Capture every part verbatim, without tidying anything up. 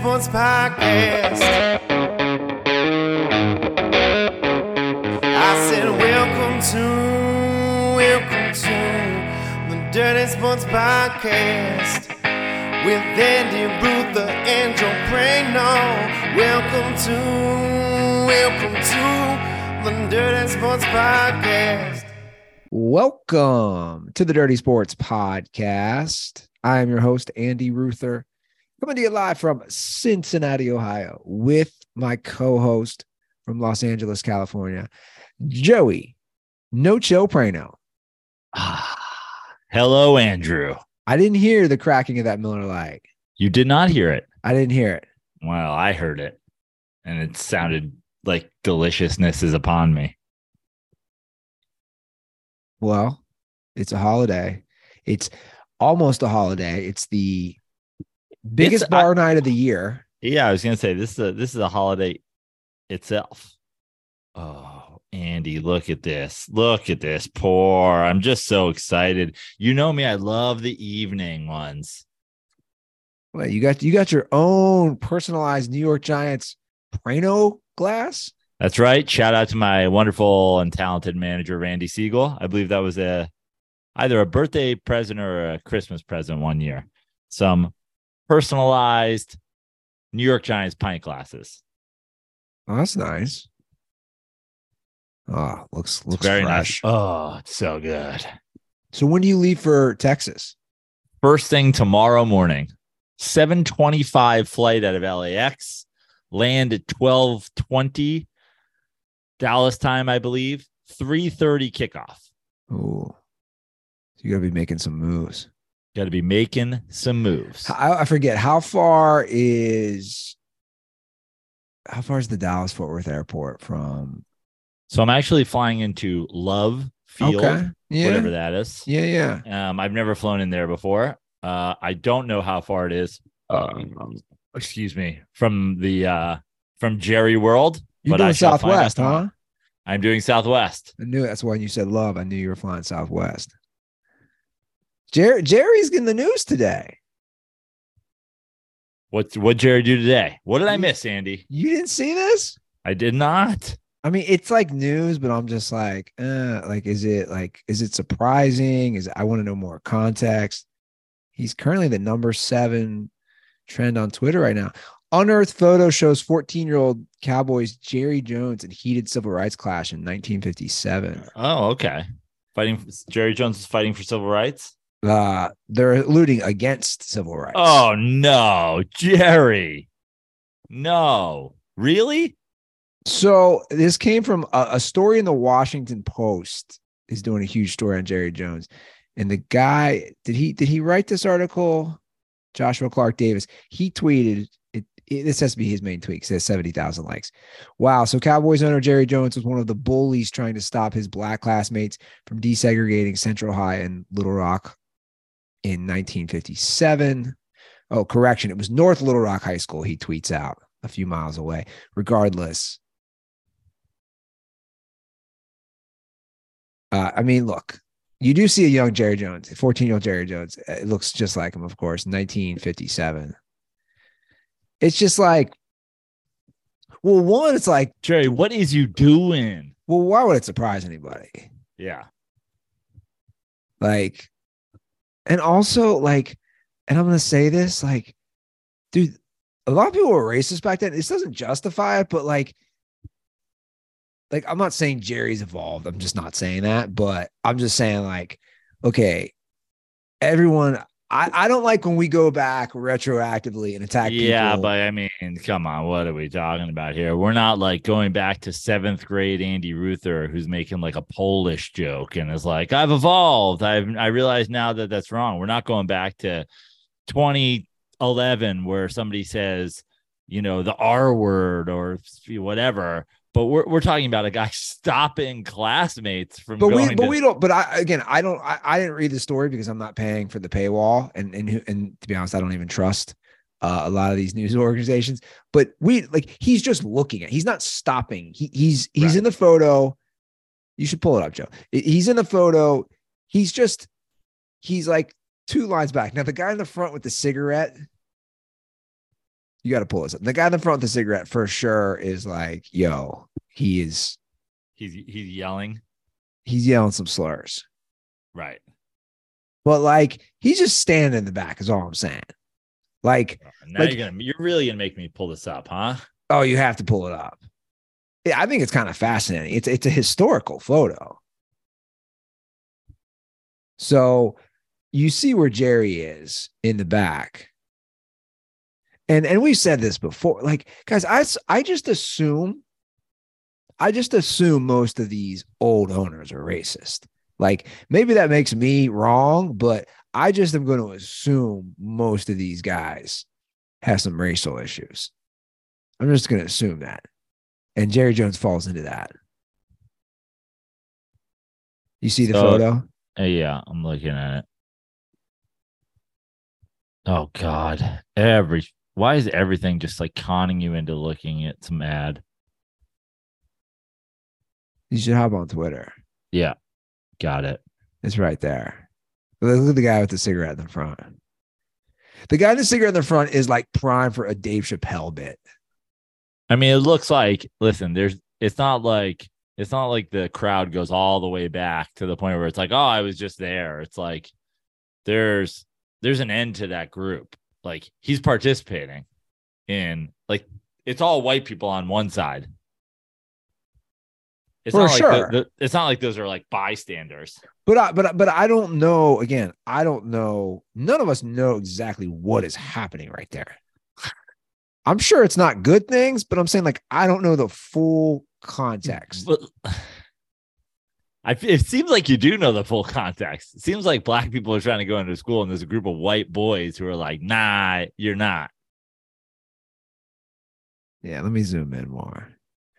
Sports Podcast. I said, welcome to, welcome to the Dirty Sports Podcast with Andy Rutherford and Joey Prano. Welcome to, welcome to the Dirty Sports Podcast. Welcome to the Dirty Sports Podcast. I am your host, Andy Ruther, coming to you live from Cincinnati, Ohio, with my co-host from Los Angeles, California, Joey No Chill Prano. Ah, hello, Andrew. I didn't hear the cracking of that Miller Lite. You did not hear it? I didn't hear it. Well, I heard it, and it sounded like deliciousness is upon me. Well, it's a holiday. It's almost a holiday. It's the biggest it's, bar I, night of the year. Yeah, I was going to say this is a, this is a holiday itself. Oh, Andy, look at this. Look at this. Poor. I'm just so excited. You know me. I love the evening ones. Well, you got you got your own personalized New York Giants Prano glass. That's right. Shout out to my wonderful and talented manager, Randy Siegel. I believe that was a either a birthday present or a Christmas present one year. Some personalized New York Giants pint glasses. Oh, that's nice. Oh, looks looks very fresh. Nice. Oh, it's so good. So when do you leave for Texas? First thing tomorrow morning. seven twenty-five flight out of L A X. Land at twelve twenty. Dallas time, I believe, three thirty kickoff. Oh, so you got to be making some moves. Got to be making some moves. I, I forget how far is how far is the Dallas Fort Worth airport from? So I'm actually flying into Love Field, okay. Yeah. Whatever that is. Yeah, yeah. Um, I've never flown in there before. Uh, I don't know how far it is. Um, excuse me, from the uh, from Jerry World. You're but doing I Southwest, huh? I'm doing Southwest. I knew it. That's why you said love. I knew you were flying Southwest. Jerry, Jerry's in the news today. What what Jerry do today? What did you, I miss, Andy? You didn't see this? I did not. I mean, it's like news, but I'm just like, uh, like, is it like, is it surprising? Is I want to know more context. He's currently the number seven trend on Twitter right now. Unearthed photo shows fourteen-year-old Cowboys Jerry Jones in heated civil rights clash in nineteen fifty-seven. Oh, okay. Fighting Jerry Jones is fighting for civil rights? Uh, they're looting against civil rights. Oh, no, Jerry. No. Really? So this came from a, a story in the Washington Post. Is doing a huge story on Jerry Jones. And the guy, did he did he write this article? Joshua Clark Davis. He tweeted... It, this has to be his main tweet. It says seventy thousand likes. Wow. So Cowboys owner Jerry Jones was one of the bullies trying to stop his black classmates from desegregating Central High and Little Rock in nineteen fifty-seven. Oh, correction. It was North Little Rock High School. He tweets out a few miles away. Regardless. Uh, I mean, look, you do see a young Jerry Jones, fourteen-year-old Jerry Jones. It looks just like him, of course, nineteen fifty-seven. It's just like, well, one, it's like, Jerry, what is you doing? Well, why would it surprise anybody? Yeah. Like, and also like, and I'm going to say this, like, dude, a lot of people were racist back then. This doesn't justify it, but like, like, I'm not saying Jerry's evolved. I'm just not saying that, but I'm just saying like, okay, everyone, I, I don't like when we go back retroactively and attack people. Yeah, but I mean, come on. What are we talking about here? We're not like going back to seventh grade Andy Ruther, who's making like a Polish joke and is like, I've evolved. I've I realize now that that's wrong. We're not going back to twenty eleven where somebody says, you know, the R word or whatever. But we're we're talking about a guy stopping classmates from. But going we but to- we don't. But I again I don't I, I didn't read the story because I'm not paying for the paywall and and and to be honest I don't even trust uh, a lot of these news organizations. But we like he's just looking at he's not stopping. He he's he's right. In the photo. You should pull it up, Joe. He's in the photo. He's just he's like two lines back now. The guy in the front with the cigarette. you got to pull this up. The guy in the front with the cigarette for sure is like, yo, he is. He's he's yelling. He's yelling some slurs. Right. But like, he's just standing in the back is all I'm saying. Like, now like, you're gonna, you're really going to make me pull this up, huh? Oh, you have to pull it up. Yeah, I think it's kind of fascinating. It's, it's a historical photo. So you see where Jerry is in the back. And, and we've said this before, like, guys, I, I just assume, I just assume most of these old owners are racist. Like, maybe that makes me wrong, but I just am going to assume most of these guys have some racial issues. I'm just going to assume that. And Jerry Jones falls into that. You see the so, photo? Uh, yeah, I'm looking at it. Oh, God. Every Why is everything just like conning you into looking at some ad? You should hop on Twitter. Yeah. Got it. It's right there. Look at the guy with the cigarette in the front. The guy with the cigarette in the front is like prime for a Dave Chappelle bit. I mean, it looks like, listen, there's, it's not like, it's not like the crowd goes all the way back to the point where it's like, oh, I was just there. It's like, there's, there's an end to that group. Like, he's participating in, like, it's all white people on one side. It's For not sure. like the, the, it's not like those are like bystanders. But I, but but I don't know. Again, I don't know. None of us know exactly what is happening right there. I'm sure it's not good things, but I'm saying, like, I don't know the full context. But, I, it seems like you do know the full context. It seems like black people are trying to go into school, and there's a group of white boys who are like, "Nah, you're not." Yeah, let me zoom in more.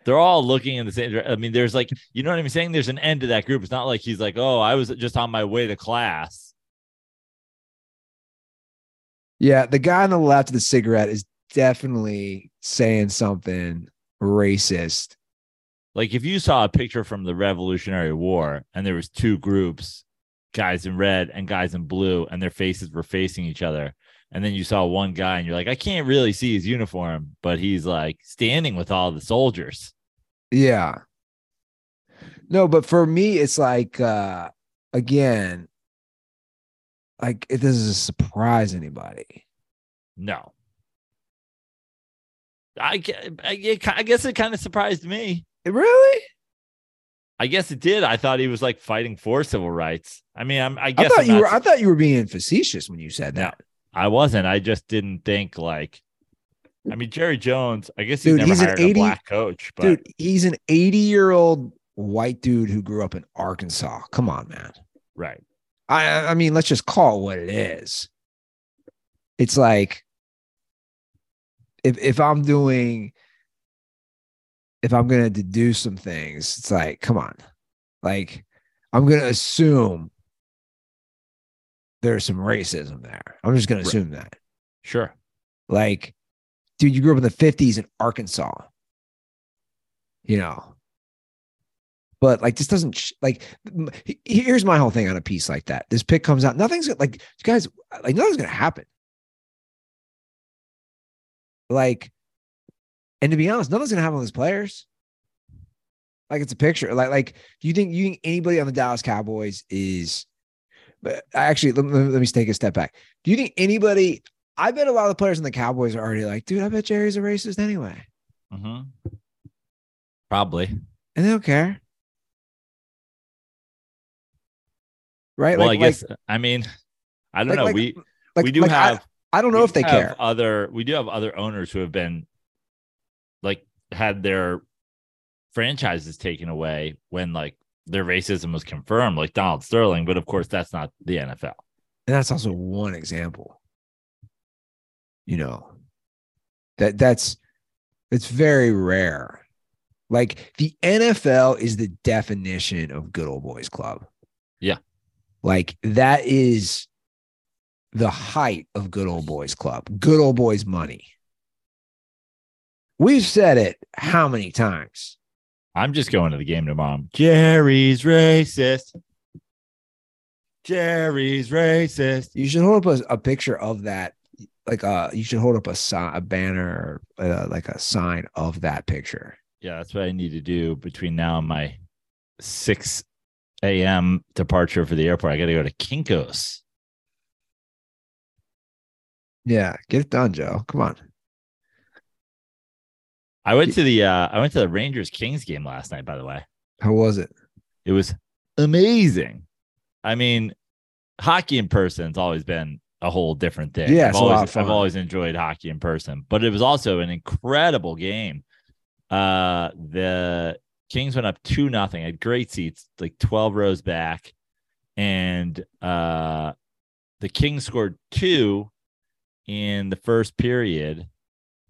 They're all looking in the same direction. I mean, there's like, you know what I'm saying? There's an end to that group. It's not like he's like, oh, I was just on my way to class. Yeah, the guy on the left of the cigarette is definitely saying something racist. Like, if you saw a picture from the Revolutionary War and there was two groups, guys in red and guys in blue, and their faces were facing each other. And then you saw one guy and you're like, I can't really see his uniform, but he's like standing with all the soldiers. Yeah. No, but for me, it's like, uh, again, like, it doesn't surprise anybody. No. I, I, I guess it kind of surprised me. It really? I guess it did. I thought he was like fighting for civil rights. I mean, I'm, I guess I thought, you were, I thought you were being facetious when you said that. No. I wasn't. I just didn't think like, I mean, Jerry Jones, I guess he's dude, never he's hired an eighty, a black coach. But dude, he's an eighty-year-old white dude who grew up in Arkansas. Come on, man. Right. I I mean, let's just call it what it is. It's like, if if I'm doing, if I'm going to deduce some things, it's like, come on. Like, I'm going to assume there's some racism there. I'm just going to assume that. Sure. Like, dude, you grew up in the fifties in Arkansas, you know, but like, this doesn't like, here's my whole thing on a piece like that. This pick comes out. Nothing's like, guys, like nothing's going to happen. Like, and to be honest, nothing's going to happen with his players. Like, it's a picture. Like, like, do you think, you think anybody on the Dallas Cowboys is, But actually, let me, let me take a step back. Do you think anybody? I bet a lot of the players in the Cowboys are already like, dude, I bet Jerry's a racist anyway. Mm-hmm. Probably. And they don't care. Right. Well, like, I guess, like, I mean, I don't like, know. Like, we like, we do like have, I, I don't know if they care. Other, we do have other owners who have been like, had their franchises taken away when like, their racism was confirmed, like Donald Sterling, but of course that's not the N F L. And that's also one example. You know, that that's it's very rare. Like, the N F L is the definition of good old boys club. Yeah. Like, that is the height of good old boys club. Good old boys money. We've said it how many times? I'm just going to the game tomorrow. Jerry's racist. Jerry's racist. You should hold up a, a picture of that like uh you should hold up a sign, a banner, or, uh, like a sign of that picture. Yeah, that's what I need to do between now and my six a.m. departure for the airport. I got to go to Kinko's. Yeah, get it done, Joe. Come on. I went to the uh, I went to the Rangers Kings game last night. By the way, how was it? It was amazing. I mean, hockey in person's always been a whole different thing. Yeah, I've, always, I've always enjoyed hockey in person, but it was also an incredible game. Uh, the Kings went up two nothing. Had great seats, like twelve rows back, and uh, the Kings scored two in the first period.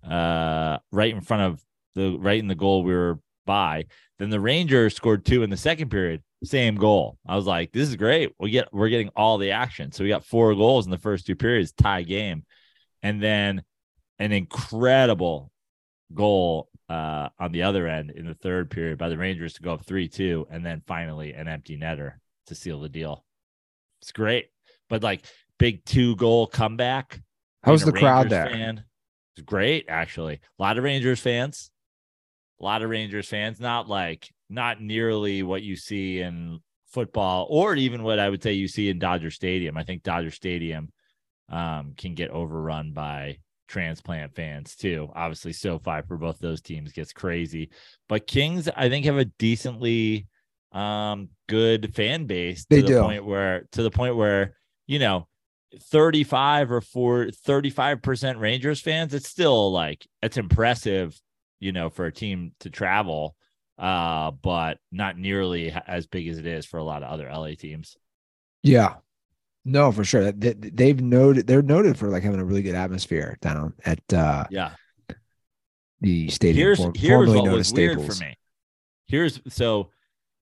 Uh, right in front of the right in the goal we were by. Then the Rangers scored two in the second period, same goal. I was like, this is great. We get we're getting all the action. So we got four goals in the first two periods, tie game, and then an incredible goal uh, on the other end in the third period by the Rangers to go up three two, and then finally an empty netter to seal the deal. It's great, but like big two goal comeback. How's the crowd there? Fan, it's great, actually. A lot of Rangers fans. A lot of Rangers fans. Not like, not nearly what you see in football, or even what I would say you see in Dodger Stadium. I think Dodger Stadium um, can get overrun by transplant fans too. Obviously, SoFi for both those teams gets crazy. But Kings, I think, have a decently um, good fan base. They to do. The point where, to the point where, you know, thirty-five or thirty-five percent Rangers fans, it's still like, it's impressive, you know, for a team to travel, uh, but not nearly as big as it is for a lot of other L A teams. Yeah, no, for sure. They, they've noted, they're noted for like having a really good atmosphere down at uh, yeah the stadium. Here's, for, here's what was weird for me. Here's so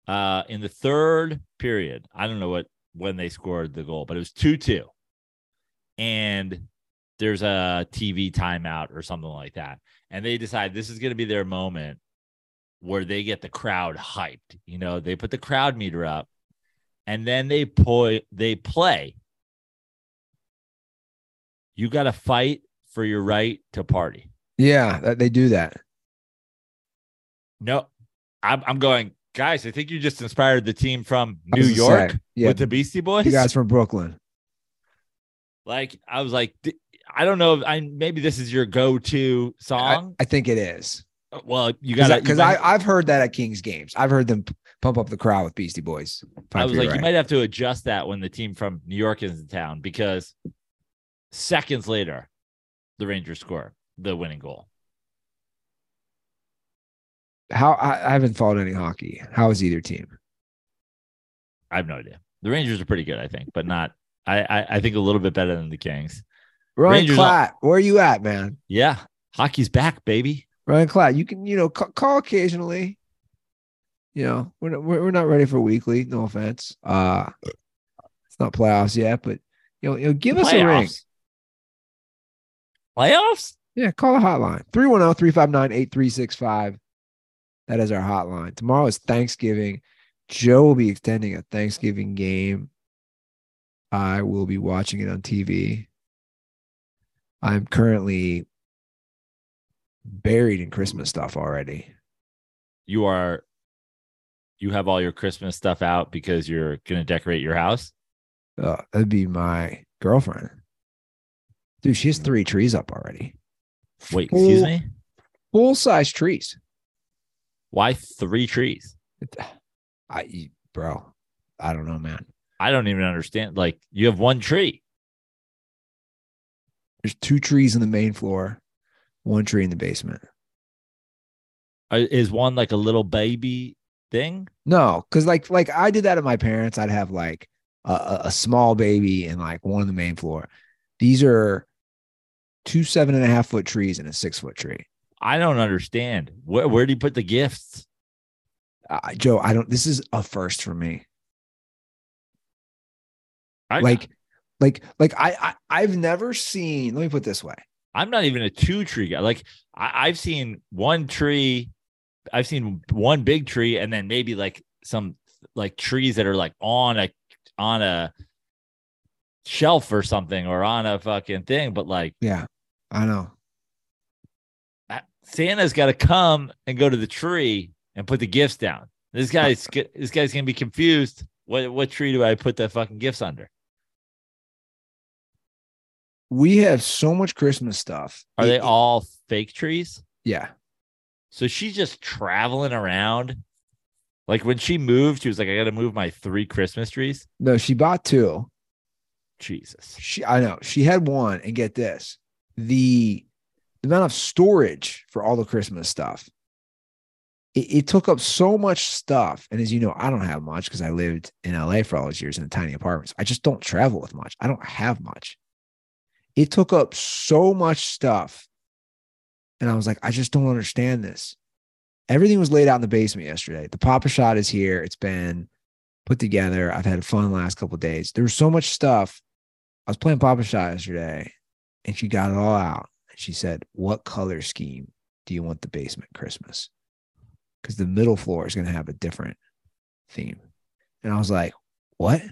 uh, in the third period, I don't know what when they scored the goal, but it was two two. And there's a T V timeout or something like that. And they decide this is going to be their moment where they get the crowd hyped. You know, they put the crowd meter up, and then they, po- they play. You got to fight for your right to party. Yeah, they do that. No, I'm, I'm going, guys, I think you just inspired the team from New York yeah. with the Beastie Boys. You guys from Brooklyn. Like, I was like, I don't know. If I maybe this is your go-to song. I, I think it is. Well, you got to, because I've heard that at Kings games. I've heard them pump up the crowd with Beastie Boys. I was like, right. You might have to adjust that when the team from New York is in town, because seconds later, the Rangers score the winning goal. How I, I haven't followed any hockey. How is either team? I have no idea. The Rangers are pretty good, I think, but not. I, I think a little bit better than the Kings. Ryan Klatt, where are you at, man? Yeah, hockey's back, baby. Ryan Klatt, you can, you know, c- call occasionally. You know, we're not, we're not ready for weekly. No offense. Uh, it's not playoffs yet, but you know, you know, give playoffs. us a ring. Playoffs? Yeah, call the hotline. three one zero, three five nine, eight three six five. That is our hotline. Tomorrow is Thanksgiving. Joe will be extending a Thanksgiving game. I will be watching it on T V. I'm currently buried in Christmas stuff already. You are, you have all your Christmas stuff out because you're going to decorate your house? Uh, that'd be my girlfriend. Dude, she has three trees up already. Wait, full, excuse me? Full-size trees. Why three trees? I, bro, I don't know, man. I don't even understand. Like, you have one tree. There's two trees in the main floor, one tree in the basement. Is one like a little baby thing? No, because like like I did that at my parents. I'd have like a, a small baby and like one in the main floor. These are two seven and a half foot trees and a six foot tree. I don't understand. Where where do you put the gifts? Uh, Joe, I don't. This is a first for me. I, like, like, like I, I, I've never seen, let me put it this way. I'm not even a two tree guy. Like I, I've seen one tree. I've seen one big tree, and then maybe like some like trees that are like on a, on a shelf or something or on a fucking thing. But like, yeah, I know. Santa's got to come and go to the tree and put the gifts down. This guy's this guy's gonna be confused. What what tree do I put the fucking gifts under? We have so much Christmas stuff. Are it, they all fake trees? Yeah. So she's just traveling around. Like when she moved, she was like, "I got to move my three Christmas trees." No, she bought two. Jesus. She, I know she had one, and get this: the, the amount of storage for all the Christmas stuff. It, it took up so much stuff. And as you know, I don't have much because I lived in L A for all those years in a tiny apartment. I just don't travel with much. I don't have much. It took up so much stuff. And I was like, I just don't understand this. Everything was laid out in the basement yesterday. The Papa Shot is here. It's been put together. I've had fun the last couple of days. There was so much stuff. I was playing Papa Shot yesterday and she got it all out. And she said, "What color scheme do you want the basement Christmas? Because the middle floor is going to have a different theme." And I was like, "What?"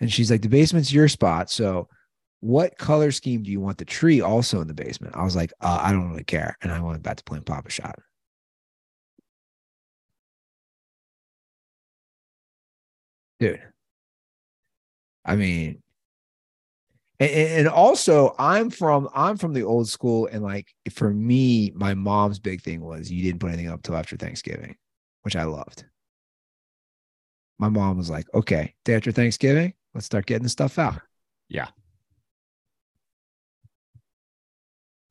And she's like, "The basement's your spot. So what color scheme do you want the tree also in the basement?" I was like, uh, "I don't really care." And I went back to playing Papa Shot. Dude. I mean, and, and also I'm from, I'm from the old school. And like, for me, my mom's big thing was you didn't put anything up till after Thanksgiving, which I loved. My mom was like, "Okay, day after Thanksgiving, let's start getting the stuff out." Yeah.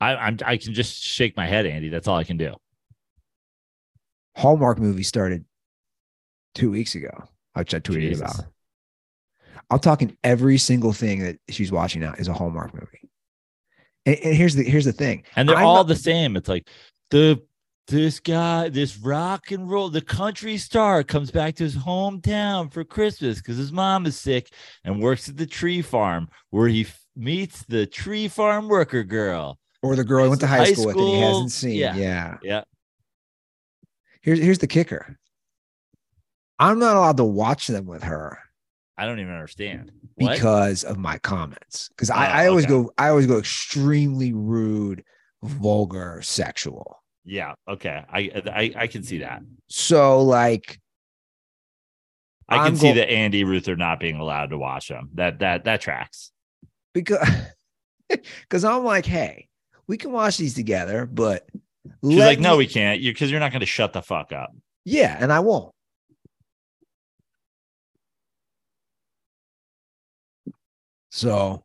I I'm, I can just shake my head, Andy. That's all I can do. Hallmark movie started two weeks ago, which I tweeted Jesus. about. I'm talking every single thing that she's watching now is a Hallmark movie. And, and here's the here's the thing. And they're I'm all not, the same. It's like the this guy, this rock and roll, the country star comes back to his hometown for Christmas because his mom is sick and works at the tree farm where he f- meets the tree farm worker girl. Or the girl he went to high school with and he hasn't seen. Yeah. Yeah. yeah. Here's, here's the kicker. I'm not allowed to watch them with her. I don't even understand. Because what? Of my comments. Because oh, I, I always okay. go, I always go extremely rude, vulgar, sexual. Yeah. Okay. I I, I can see that. So like I can I'm see go- the Andy Rutherford not being allowed to watch them. That that that tracks. Because because I'm like, "Hey, we can watch these together," but she's like, "No, we can't," because you're not going to shut the fuck up. Yeah, and I won't. So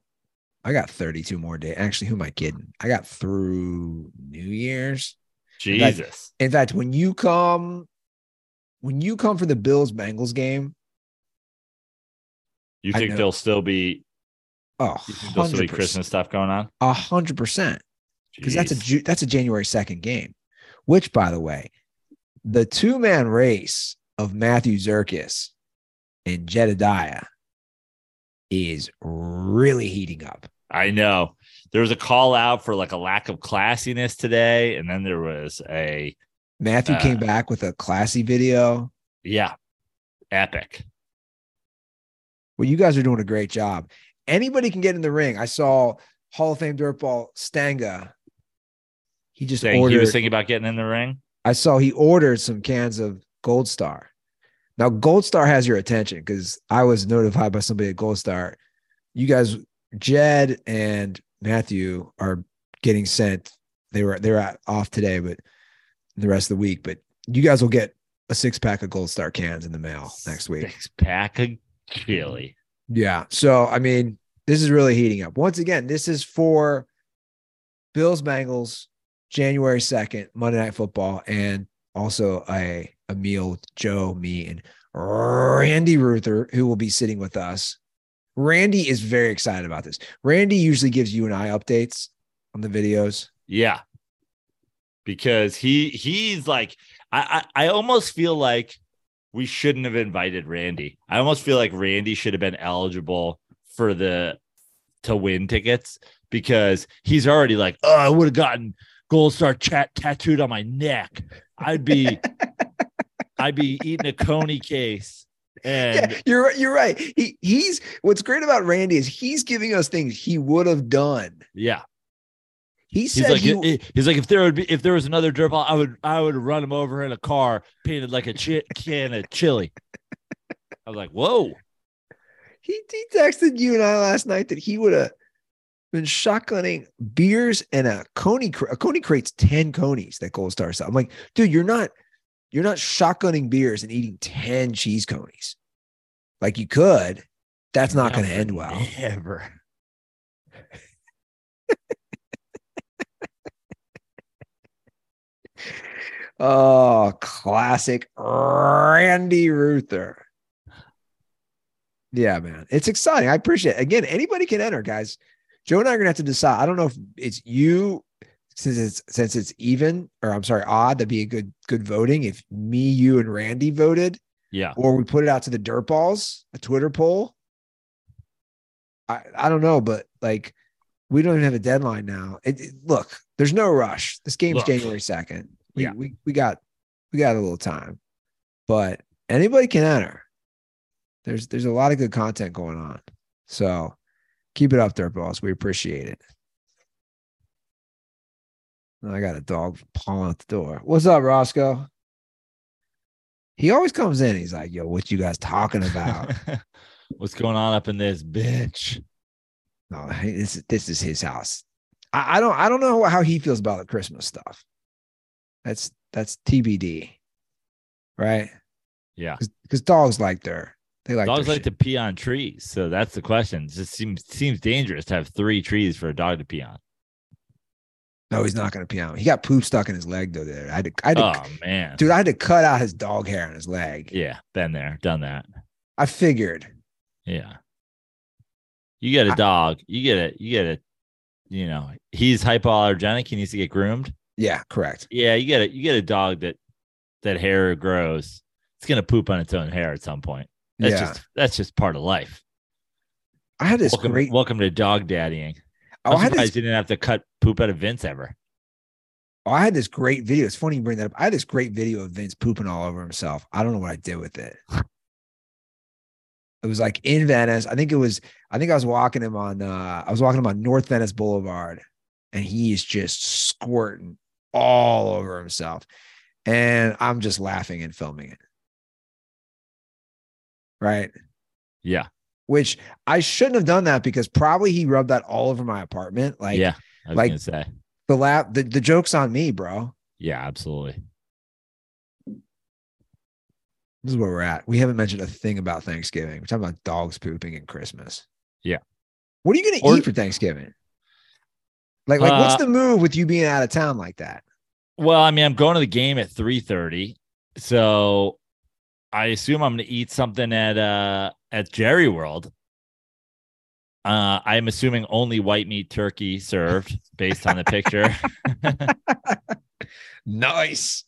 I got thirty-two more days. Actually, who am I kidding? I got through New Year's. Jesus. In fact, in fact, when you come, when you come for the Bills Bengals game, you think there'll still be oh, there'll still be Christmas stuff going on? A hundred percent. Because that's a that's a January second game, which, by the way, the two man race of Matthew Zirkus and Jedediah is really heating up. I know there was a call out for like a lack of classiness today, and then there was a Matthew uh, came back with a classy video. Yeah, epic. Well, you guys are doing a great job. Anybody can get in the ring. I saw Hall of Fame dirtball Stanga. He just Saying ordered. He was thinking about getting in the ring. I saw he ordered some cans of Gold Star. Now Gold Star has your attention because I was notified by somebody at Gold Star. You guys, Jed and Matthew, are getting sent. They were they were off today, but the rest of the week. But you guys will get a six pack of Gold Star cans in the mail next week. Six pack of chili. Yeah. So I mean, this is really heating up. Once again, this is for Bills Bengals. January second, Monday Night Football, and also a, a meal with Joe, me, and Randy Reuther, who will be sitting with us. Randy is very excited about this. Randy usually gives you and I updates on the videos. Yeah, because he he's like, I I, I almost feel like we shouldn't have invited Randy. I almost feel like Randy should have been eligible for the to win tickets because he's already like, "Oh, I would have gotten Gold Star chat tattooed on my neck. I'd be, I'd be eating a Coney case And yeah, you're you're right. He he's what's great about Randy is he's giving us things he would have done. Yeah. He said he's like, he, he's like, if there would be, if there was another dirt ball, I would, I would run him over in a car painted like a chi- can of chili. I was like, whoa. He, he texted you and I last night that he would have been shotgunning beers and a Coney, a Coney crates, ten Coneys that Gold Star saw. I'm like, dude, you're not, you're not shotgunning beers and eating ten cheese Coneys. Like you could, that's not going to end well. Ever. Oh, classic Randy Reuther. Yeah, man. It's exciting. I appreciate it. Again, anybody can enter, guys. Joe and I are going to have to decide. I don't know if it's you, since it's since it's even, or I'm sorry, odd, that'd be a good good voting if me, you, and Randy voted. Yeah. Or we put it out to the Dirtballs, a Twitter poll. I, I don't know, but like we don't even have a deadline now. It, it, look, there's no rush. This game's look. January second. We, yeah, we we got we got a little time, but anybody can enter. There's there's a lot of good content going on, so keep it up there, boss. We appreciate it. I got a dog pawing at the door. What's up, Roscoe? He always comes in. He's like, "Yo, what you guys talking about? What's going on up in this bitch?" No, this this is his house. I, I don't I don't know how he feels about the Christmas stuff. That's that's T B D, right? Yeah, because dogs like their they like dogs their like shit. To pee on trees. So that's the question. It just seems seems dangerous to have three trees for a dog to pee on. No, he's not going to pee on. He got poop stuck in his leg though. There, I had to, I had to, oh man, dude, I had to cut out his dog hair on his leg. Yeah, been there, done that. I figured. Yeah, you get a I, dog. You get it. You get it. You know, he's hypoallergenic. He needs to get groomed. Yeah, correct. Yeah, you get it. You get a dog that that hair grows. It's gonna poop on its own hair at some point. That's yeah. just that's just part of life. I had this welcome, great welcome to dog daddying. I'm oh, I had surprised this... you didn't have to cut poop out of Vince ever. Oh, I had this great video. It's funny you bring that up. I had this great video of Vince pooping all over himself. I don't know what I did with it. It was like in Venice. I think it was. I think I was walking him on. Uh, I was walking him on North Venice Boulevard, and he is just squirting all over himself, and I'm just laughing and filming it. Right? Yeah. Which I shouldn't have done that because probably he rubbed that all over my apartment. Like, yeah, I was like gonna say. the lap, the, the joke's on me, bro. Yeah, absolutely. This is where we're at. We haven't mentioned a thing about Thanksgiving. We're talking about dogs pooping and Christmas. Yeah. What are you gonna or- eat for Thanksgiving? Like, like, what's the move with you being out of town like that? Well, I mean, I'm going to the game at three thirty, so I assume I'm going to eat something at uh, at Jerry World. Uh, I'm assuming only white meat turkey served based on the picture. Nice.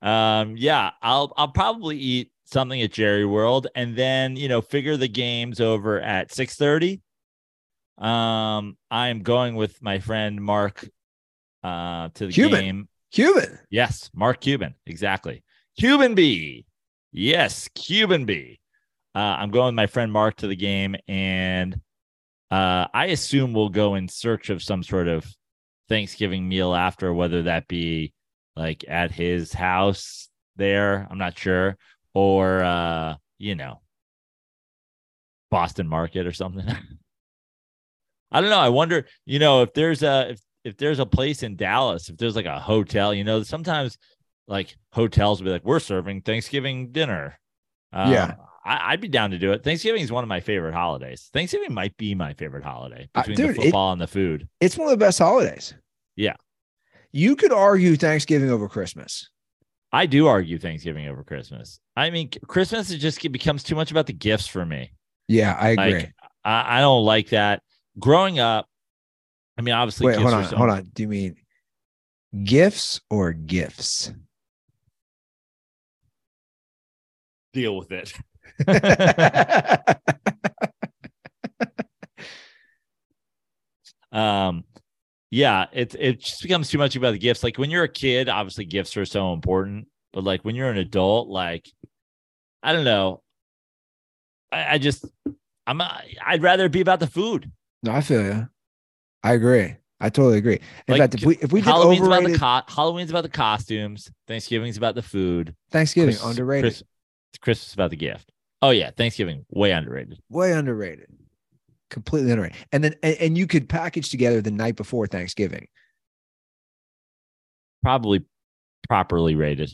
Um, yeah, I'll I'll probably eat something at Jerry World, and then you know, figure the game's over at six thirty. Um, I'm going with my friend Mark uh to the Cuban. game. Cuban. Yes, Mark Cuban. Exactly. Cuban B. Yes, Cuban B. Uh, I'm going with my friend Mark to the game, and uh I assume we'll go in search of some sort of Thanksgiving meal after, whether that be like at his house there, I'm not sure, or uh, you know, Boston Market or something. I don't know. I wonder, you know, if there's a if, if there's a place in Dallas, if there's like a hotel, you know, sometimes like hotels will be like, we're serving Thanksgiving dinner. Uh, yeah, I, I'd be down to do it. Thanksgiving is one of my favorite holidays. Thanksgiving might be my favorite holiday between uh, dude, the football it, and the food. It's one of the best holidays. Yeah, you could argue Thanksgiving over Christmas. I do argue Thanksgiving over Christmas. I mean, Christmas it just becomes too much about the gifts for me. Yeah, I agree. Like, I, I don't like that. Growing up, I mean, obviously. Wait, hold on, hold on. Do you mean gifts or gifts? Deal with it. um, yeah, it it just becomes too much about the gifts. Like when you're a kid, obviously gifts are so important. But like when you're an adult, like I don't know, I, I just, I'm, I'd rather it be about the food. No, I feel you. I agree. I totally agree. In like, fact, if we, if we did Halloween's overrated, about the co- Halloween's about the costumes. Thanksgiving's about the food. Thanksgiving Christmas, underrated. Christmas, Christmas about the gift. Oh yeah, Thanksgiving way underrated. Way underrated. Completely underrated. And then and, and you could package together the night before Thanksgiving. Probably properly rated.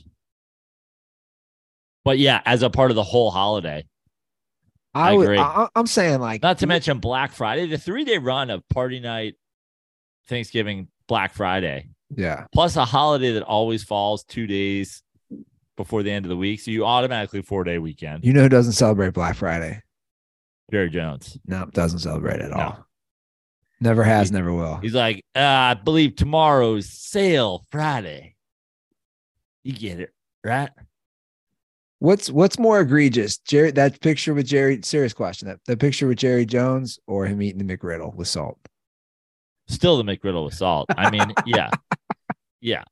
But yeah, as a part of the whole holiday. I, I would, agree. I, I'm saying like not to mention Black Friday, the three-day run of party night, Thanksgiving, Black Friday. Yeah. Plus a holiday that always falls two days before the end of the week. So you automatically four-day weekend. You know who doesn't celebrate Black Friday? Jerry Jones. No, doesn't celebrate at no. all. Never has, he, never will. He's like, uh, I believe tomorrow's sale Friday. You get it, right? What's what's more egregious, Jerry? That picture with Jerry. Serious question. That that picture with Jerry Jones or him eating the McGriddle with salt. Still the McGriddle with salt. I mean, yeah, yeah,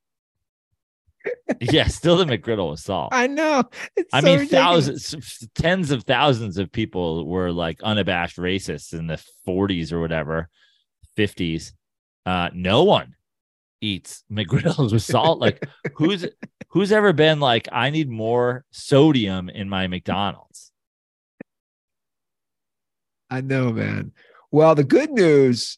yeah. Still the McGriddle with salt. I know. It's I so mean, ridiculous. thousands, tens of thousands of people were like unabashed racists in the forties or whatever, fifties. Uh, no one eats McGriddles with salt. Like who's who's ever been like, I need more sodium in my McDonald's? I know, man. Well, the good news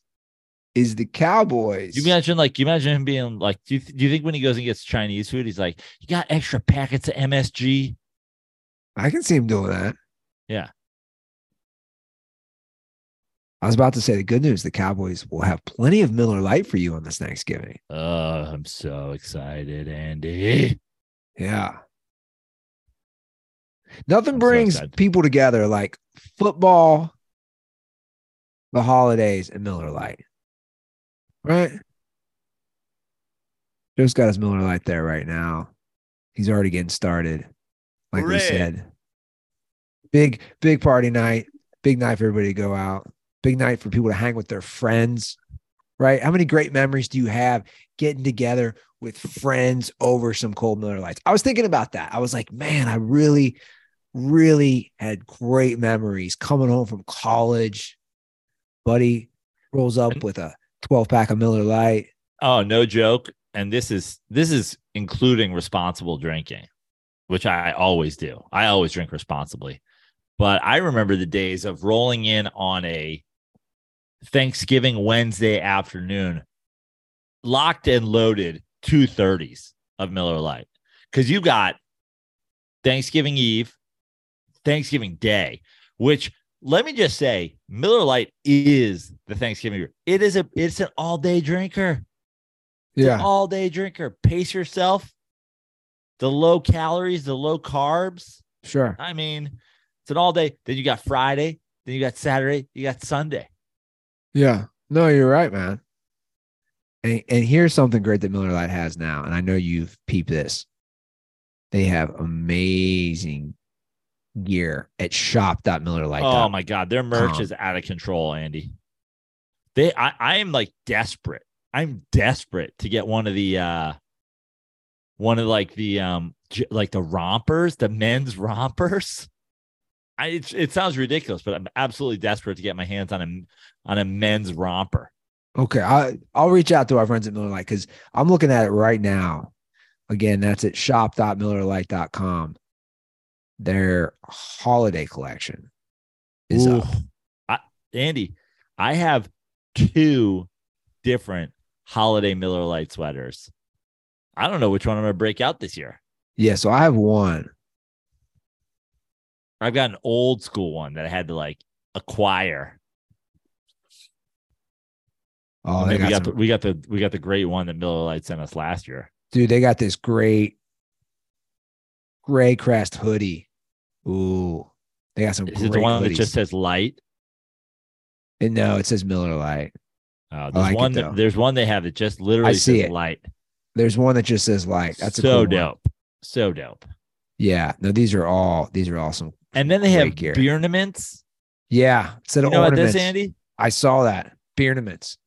is the Cowboys. You imagine like you imagine him being like, do you, th- do you think when he goes and gets Chinese food, he's like, you got extra packets of M S G? I can see him doing that. Yeah. I was about to say the good news, the Cowboys will have plenty of Miller Lite for you on this Thanksgiving. Oh, I'm so excited, Andy. Yeah. Nothing I'm brings so people together like football, the holidays, and Miller Lite. Right? Joe's got his Miller Lite there right now. He's already getting started. Like Hooray. we said, big, big party night, big night for everybody to go out. Big night for people to hang with their friends, right? How many great memories do you have getting together with friends over some cold Miller Lights? I was thinking about that. I was like, man, I really, really had great memories coming home from college. Buddy rolls up with a twelve pack of Miller Lite. Oh, no joke. And this is, this is including responsible drinking, which I always do. I always drink responsibly. But I remember the days of rolling in on a Thanksgiving Wednesday afternoon, locked and loaded two thirties of Miller Lite, because you got Thanksgiving Eve, Thanksgiving Day, which let me just say, Miller Lite is the Thanksgiving beer. It is a it's an all day drinker. It's yeah, an all day drinker. Pace yourself. The low calories, the low carbs. Sure. I mean, it's an all day. Then you got Friday. Then you got Saturday. You got Sunday. Yeah. No, you're right, man. And, and here's something great that Miller Lite has now. And I know you've peeped this. They have amazing gear at shop dot miller lite dot com. Oh, my God. Their merch um, is out of control, Andy. They, I, I am like desperate. I'm desperate to get one of the, uh, one of like the, um, like the rompers, the men's rompers. I, it, it sounds ridiculous, but I'm absolutely desperate to get my hands on a on a men's romper. Okay, I, I'll reach out to our friends at Miller Lite because I'm looking at it right now. Again, that's at shop dot miller lite dot com. Their holiday collection is Ooh. up. I, Andy, I have two different holiday Miller Lite sweaters. I don't know which one I'm going to break out this year. Yeah, so I have one. I've got an old school one that I had to like acquire. Oh, they got we, got some... the, we got the we got the great one that Miller Lite sent us last year. Dude, they got this great gray crest hoodie. Ooh, they got some. Is great it the one hoodies. that just says Light? And no, it says Miller Lite. Uh, there's like one. That, there's one they have that just literally says it. Light. There's one that just says Light. That's a so cool dope. One. So dope. Yeah. No, these are all these are awesome. And then they have gear. beer ornaments. Yeah. Instead of you know ornaments. About this, Andy? I saw that. Beer ornaments.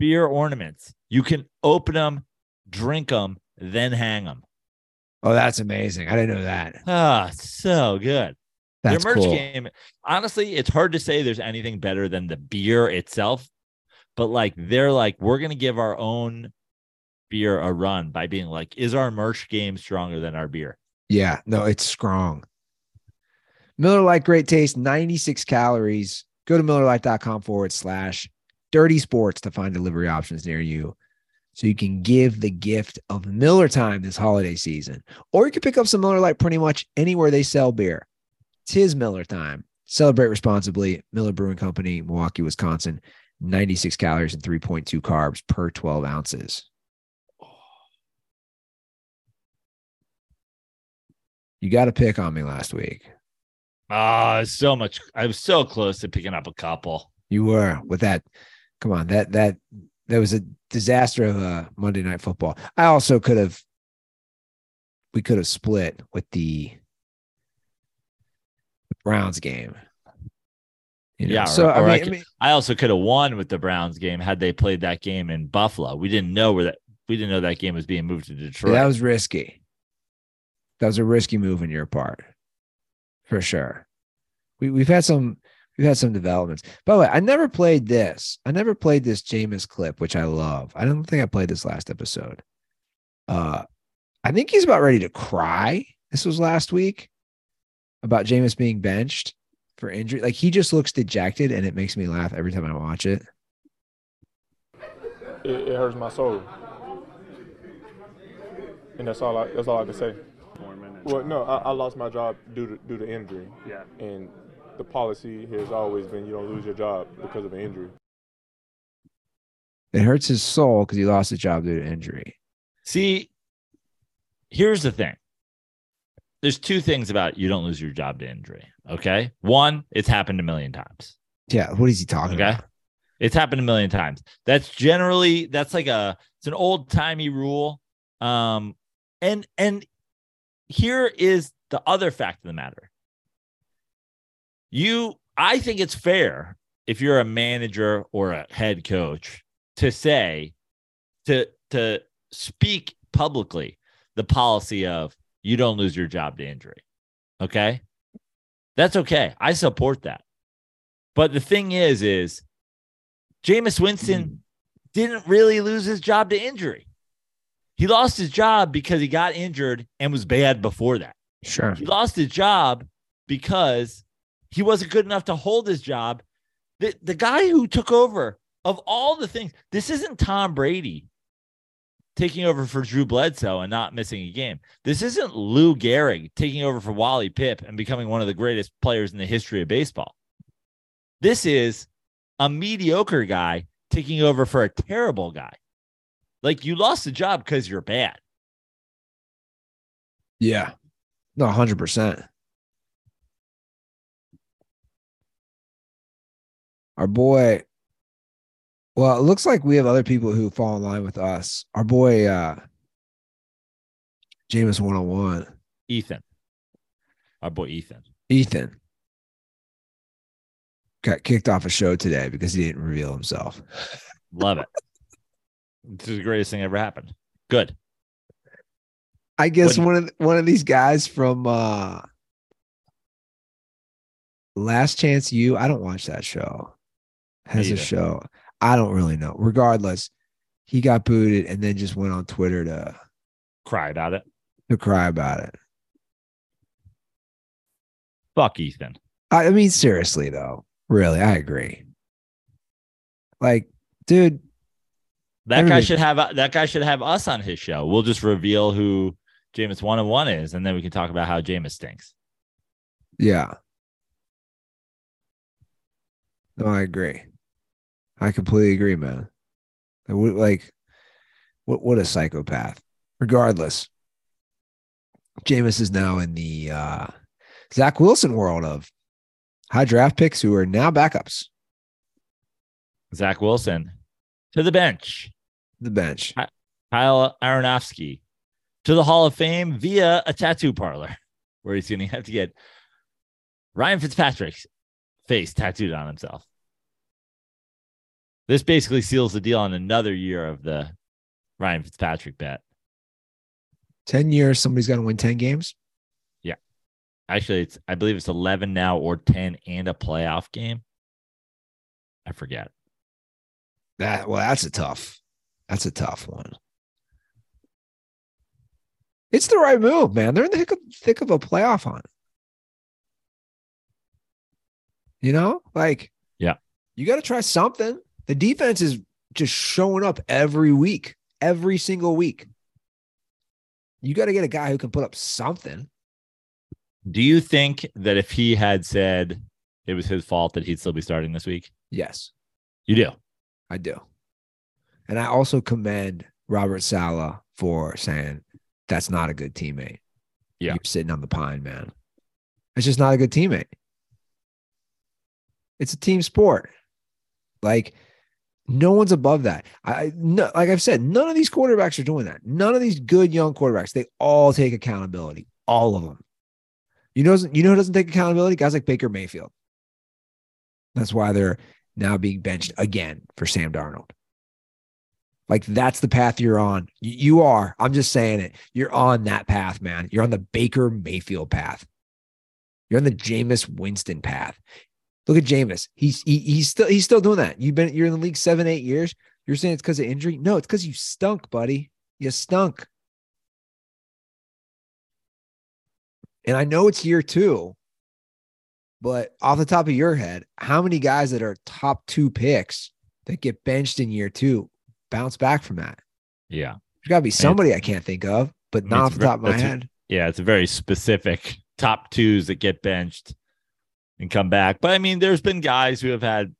Beer ornaments. You can open them, drink them, then hang them. Oh, that's amazing. I didn't know that. Oh, so good. That's their merch cool. game. Honestly, it's hard to say there's anything better than the beer itself, but like they're like, we're going to give our own beer a run by being like, is our merch game stronger than our beer? Yeah, no, it's strong. Miller Lite, great taste, ninety-six calories. Go to MillerLite.com forward slash dirty sports to find delivery options near you, so you can give the gift of Miller time this holiday season. Or you can pick up some Miller Lite pretty much anywhere they sell beer. It's his Miller time. Celebrate responsibly. Miller Brewing Company, Milwaukee, Wisconsin. ninety-six calories and three point two carbs per twelve ounces. You got a pick on me last week. Ah, uh, so much. I was so close to picking up a couple. You were with that. Come on. That, that, that was a disaster of uh, Monday Night Football. I also could have, we could have split with the Browns game. You know? Yeah. So or, or I, mean, I, could, I, mean, I also could have won with the Browns game had they played that game in Buffalo. We didn't know where that, we didn't know that game was being moved to Detroit. That was risky. That was a risky move on your part, for sure. We we've had some we've had some developments. By the way, I never played this. I never played this Jameis clip, which I love. I don't think I played this last episode. Uh, I think he's about ready to cry. This was last week about Jameis being benched for injury. Like, he just looks dejected, and it makes me laugh every time I watch it. It, it hurts my soul, and that's all. I, that's all I can say. Well, no, I, I lost my job due to due to injury. Yeah. And the policy has always been you don't lose your job because of an injury. It hurts his soul because he lost his job due to injury. See, here's the thing. There's two things about you don't lose your job to injury, okay? One, it's happened a million times. Yeah, what is he talking okay? about? It's happened a million times. That's generally, that's like a, it's an old-timey rule. Um, and and here is the other fact of the matter. You, I think it's fair if you're a manager or a head coach to say, to to speak publicly the policy of you don't lose your job to injury. Okay? That's okay. I support that. But the thing is, is Jameis Winston didn't really lose his job to injury. He lost his job because he got injured and was bad before that. Sure. He lost his job because he wasn't good enough to hold his job. The, the guy who took over, of all the things, this isn't Tom Brady taking over for Drew Bledsoe and not missing a game. This isn't Lou Gehrig taking over for Wally Pipp and becoming one of the greatest players in the history of baseball. This is a mediocre guy taking over for a terrible guy. Like, you lost the job because you're bad. Yeah. No, one hundred percent. Our boy. Well, it looks like we have other people who fall in line with us. Our boy, uh, Jameis one oh one. Ethan. Our boy Ethan. Ethan. Got kicked off a show today because he didn't reveal himself. Love it. This is the greatest thing ever happened. Good. I guess when, one of one of these guys from uh, Last Chance U. I don't watch that show. Has either. A show. I don't really know. Regardless, he got booted and then just went on Twitter to cry about it. To cry about it. Fuck Ethan. I, I mean, seriously though. Really, I agree. Like, dude. That Everybody. guy should have that guy should have us on his show. We'll just reveal who Jameis one oh one is, and then we can talk about how Jameis stinks. Yeah. No, I agree. I completely agree, man. Like, what what a psychopath. Regardless, Jameis is now in the uh, Zach Wilson world of high draft picks who are now backups. Zach Wilson. To the bench. The bench. Kyle Aronofsky to the Hall of Fame via a tattoo parlor where he's going to have to get Ryan Fitzpatrick's face tattooed on himself. This basically seals the deal on another year of the Ryan Fitzpatrick bet. ten years, somebody's got to win ten games? Yeah. Actually, it's I believe it's eleven now or ten and a playoff game. I forget. That well, that's a tough. That's a tough one. It's the right move, man. They're in the thick of a playoff hunt. You know, like, yeah, you got to try something. The defense is just showing up every week, every single week. You got to get a guy who can put up something. Do you think that if he had said it was his fault that he'd still be starting this week? Yes. You do? I do. And I also commend Robert Saleh for saying that's not a good teammate. Yeah. You're sitting on the pine, man. It's just not a good teammate. It's a team sport. Like, no one's above that. I no, like I've said, none of these quarterbacks are doing that. None of these good young quarterbacks, they all take accountability. All of them. You know, you know who doesn't take accountability? Guys like Baker Mayfield. That's why they're now being benched again for Sam Darnold. Like, that's the path you're on. You are. I'm just saying it. You're on that path, man. You're on the Baker Mayfield path. You're on the Jameis Winston path. Look at Jameis. He's he, he's still he's still doing that. You've been you're in the league seven, eight years. You're saying it's because of injury? No, it's because you stunk, buddy. You stunk. And I know it's year two, but off the top of your head, how many guys that are top two picks that get benched in year two bounce back from that? Yeah, there's got to be somebody I can't think of, but not off the top of my head. Yeah, it's a very specific top twos that get benched and come back. But I mean, there's been guys who have had,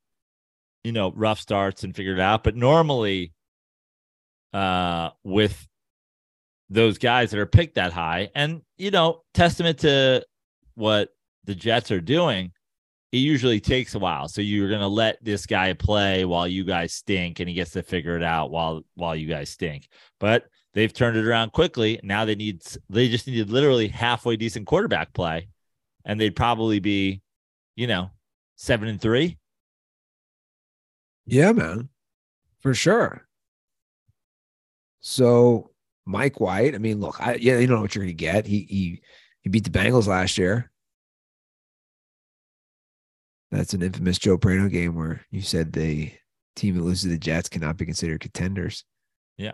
you know, rough starts and figured it out. But normally, uh, with those guys that are picked that high, and, you know, testament to what the Jets are doing, it usually takes a while. So you're going to let this guy play while you guys stink, and he gets to figure it out while while you guys stink. But they've turned it around quickly. Now they need they just needed literally halfway decent quarterback play, and they'd probably be, you know, seven and three. Yeah, man, for sure. So Mike White, I mean, look, I, yeah, you don't know what you're going to get. He, he, he beat the Bengals last year. That's an infamous Joe Prano game where you said the team that loses to the Jets cannot be considered contenders. Yeah.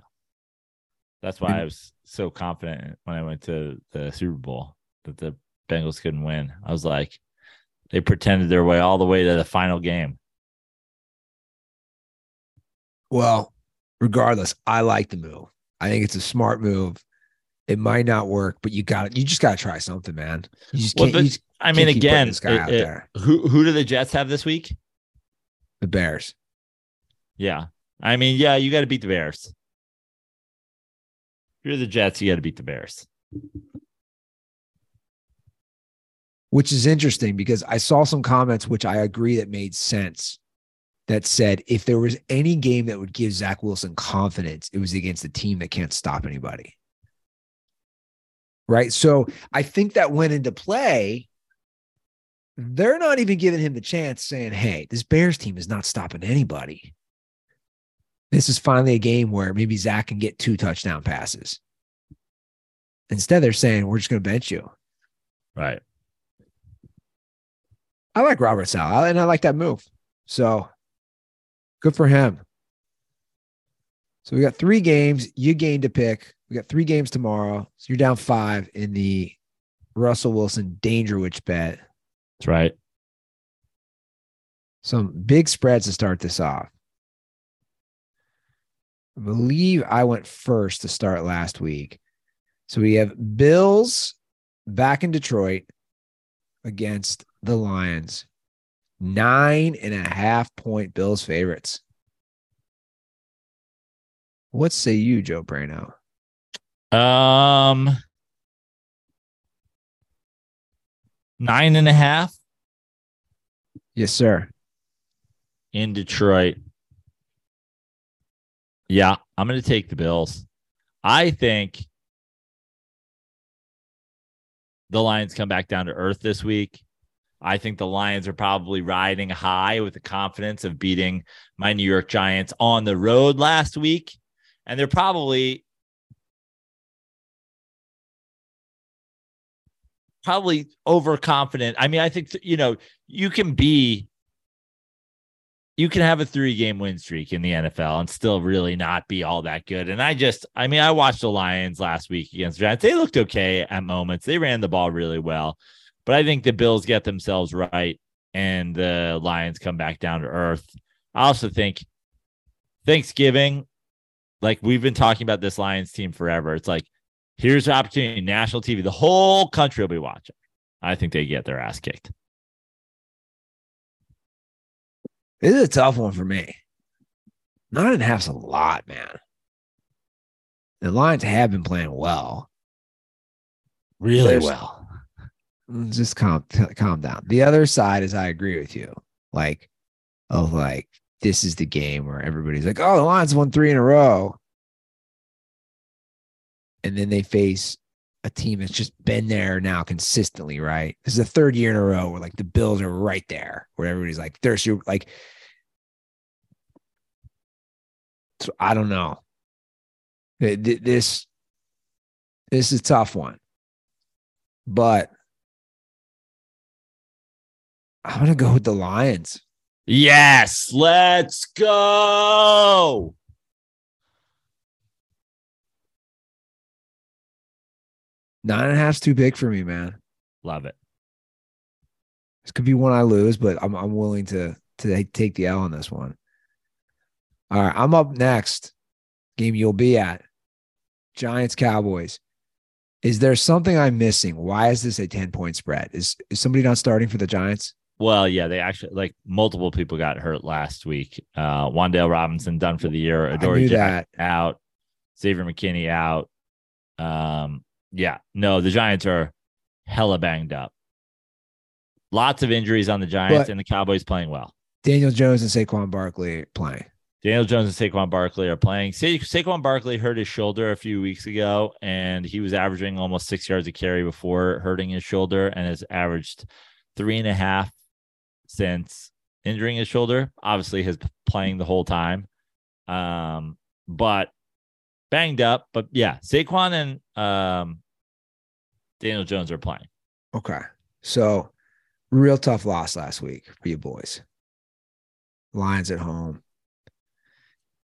That's why I was so confident when I went to the Super Bowl that the Bengals couldn't win. I was like, they pretended their way all the way to the final game. Well, regardless, I like the move. I think it's a smart move. It might not work, but you got You just got to try something, man. You just can't. Well, but, you just I mean, again, this guy it, out it, there. who who do the Jets have this week? The Bears. Yeah, I mean, yeah, you got to beat the Bears. If you're the Jets, you got to beat the Bears. Which is interesting because I saw some comments, which I agree that made sense, that said if there was any game that would give Zach Wilson confidence, it was against a team that can't stop anybody. Right? So I think that went into play. They're not even giving him the chance, saying, hey, this Bears team is not stopping anybody. This is finally a game where maybe Zach can get two touchdown passes. Instead, they're saying, we're just going to bench you. Right. I like Robert Saleh, and I like that move. So good for him. So we got three games. You gained a pick. We got three games tomorrow. So you're down five in the Russell Wilson Danger Witch bet. That's right. Some big spreads to start this off. I believe I went first to start last week. So we have Bills back in Detroit against the Lions, nine and a half point Bills favorites. What say you, Joe Prano? Um, nine and a half. Yes, sir. In Detroit. Yeah, I'm going to take the Bills. I think the Lions come back down to earth this week. I think the Lions are probably riding high with the confidence of beating my New York Giants on the road last week. And they're probably probably overconfident. I mean, I think, th- you know, you can be, you can have a three game win streak in the N F L and still really not be all that good. And I just, I mean, I watched the Lions last week against the Giants. They looked okay at moments. They ran the ball really well, but I think the Bills get themselves right and the Lions come back down to earth. I also think Thanksgiving, like we've been talking about this Lions team forever. It's like, here's the opportunity, national T V. The whole country will be watching. I think they get their ass kicked. This is a tough one for me. Nine and a half's a lot, man. The Lions have been playing well. Really There's, well. Just calm, calm down. The other side is I agree with you. Like, of like, this is the game where everybody's like, oh, the Lions won three in a row. And then they face a team that's just been there now consistently, right? This is the third year in a row where, like, the Bills are right there, where everybody's like, they're super, like, so I don't know. This, this is a tough one. But I'm going to go with the Lions. Yes, let's go. Nine and a half's too big for me, man. Love it. This could be one I lose, but I'm I'm willing to to take the L on this one. All right, I'm up next. Game you'll be at. Giants Cowboys. Is there something I'm missing? Why is this a ten point spread? Is is somebody not starting for the Giants? Well, yeah, they actually, like, multiple people got hurt last week. Uh, Wandale Robinson done for the year. Adoree Jackson out. Xavier McKinney out. Um. Yeah, no, the Giants are hella banged up. Lots of injuries on the Giants, but and the Cowboys playing well. Daniel Jones and Saquon Barkley playing. Daniel Jones and Saquon Barkley are playing. Sa- Saquon Barkley hurt his shoulder a few weeks ago, and he was averaging almost six yards a carry before hurting his shoulder and has averaged three and a half since injuring his shoulder. Obviously, he's playing the whole time, um, but banged up. But yeah, Saquon and Um, Daniel Jones are playing. Okay. So real tough loss last week for you boys. Lions at home.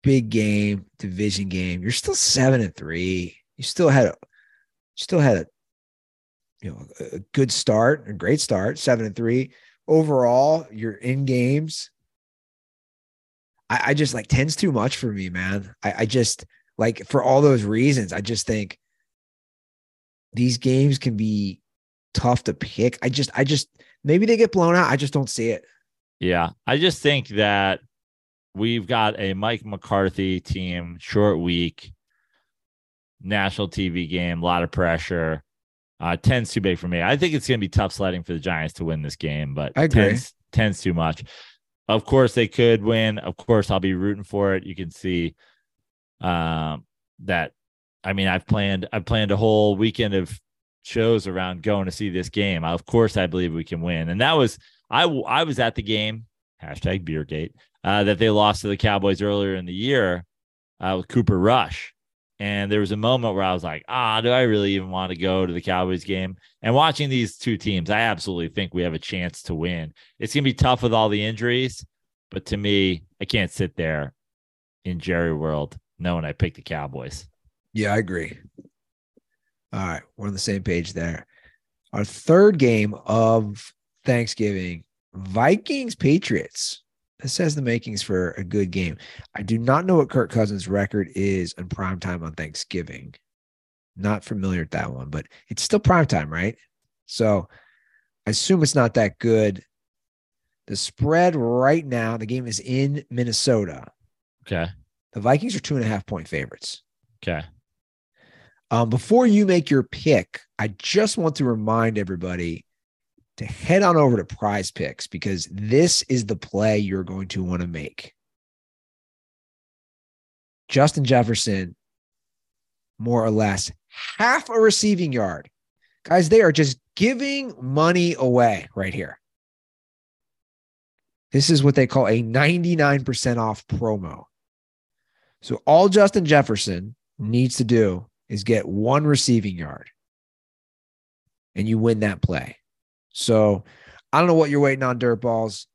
Big game, division game. You're still seven and three. You still had a, still had a, you know, a good start, a great start, seven and three overall. You're in games. I, I just like ten's too much for me, man. I, I just like, for all those reasons, I just think these games can be tough to pick. I just, I just, maybe they get blown out. I just don't see it. Yeah. I just think that we've got a Mike McCarthy team, short week, national T V game, a lot of pressure. Uh, ten's too big for me. I think it's going to be tough sledding for the Giants to win this game, but I agree. Ten's, ten's too much. Of course they could win. Of course I'll be rooting for it. You can see um, that. I mean, I've planned, I've planned a whole weekend of shows around going to see this game. Of course, I believe we can win. And that was, I, I was at the game, hashtag Beergate, uh, that they lost to the Cowboys earlier in the year uh, with Cooper Rush. And there was a moment where I was like, ah, do I really even want to go to the Cowboys game? And watching these two teams, I absolutely think we have a chance to win. It's going to be tough with all the injuries, but to me, I can't sit there in Jerry World knowing I picked the Cowboys. Yeah, I agree. All right. We're on the same page there. Our third game of Thanksgiving, Vikings Patriots. This has the makings for a good game. I do not know what Kirk Cousins' record is in primetime on Thanksgiving. Not familiar with that one, but it's still primetime, right? So I assume it's not that good. The spread right now, the game is in Minnesota. Okay. The Vikings are two and a half point favorites. Okay. Um, before you make your pick, I just want to remind everybody to head on over to Prize Picks because this is the play you're going to want to make. Justin Jefferson, more or less half a receiving yard. Guys, they are just giving money away right here. This is what they call a ninety-nine percent off promo. So all Justin Jefferson needs to do is get one receiving yard. and you win that play. So I don't know what you're waiting on, Dirtballs.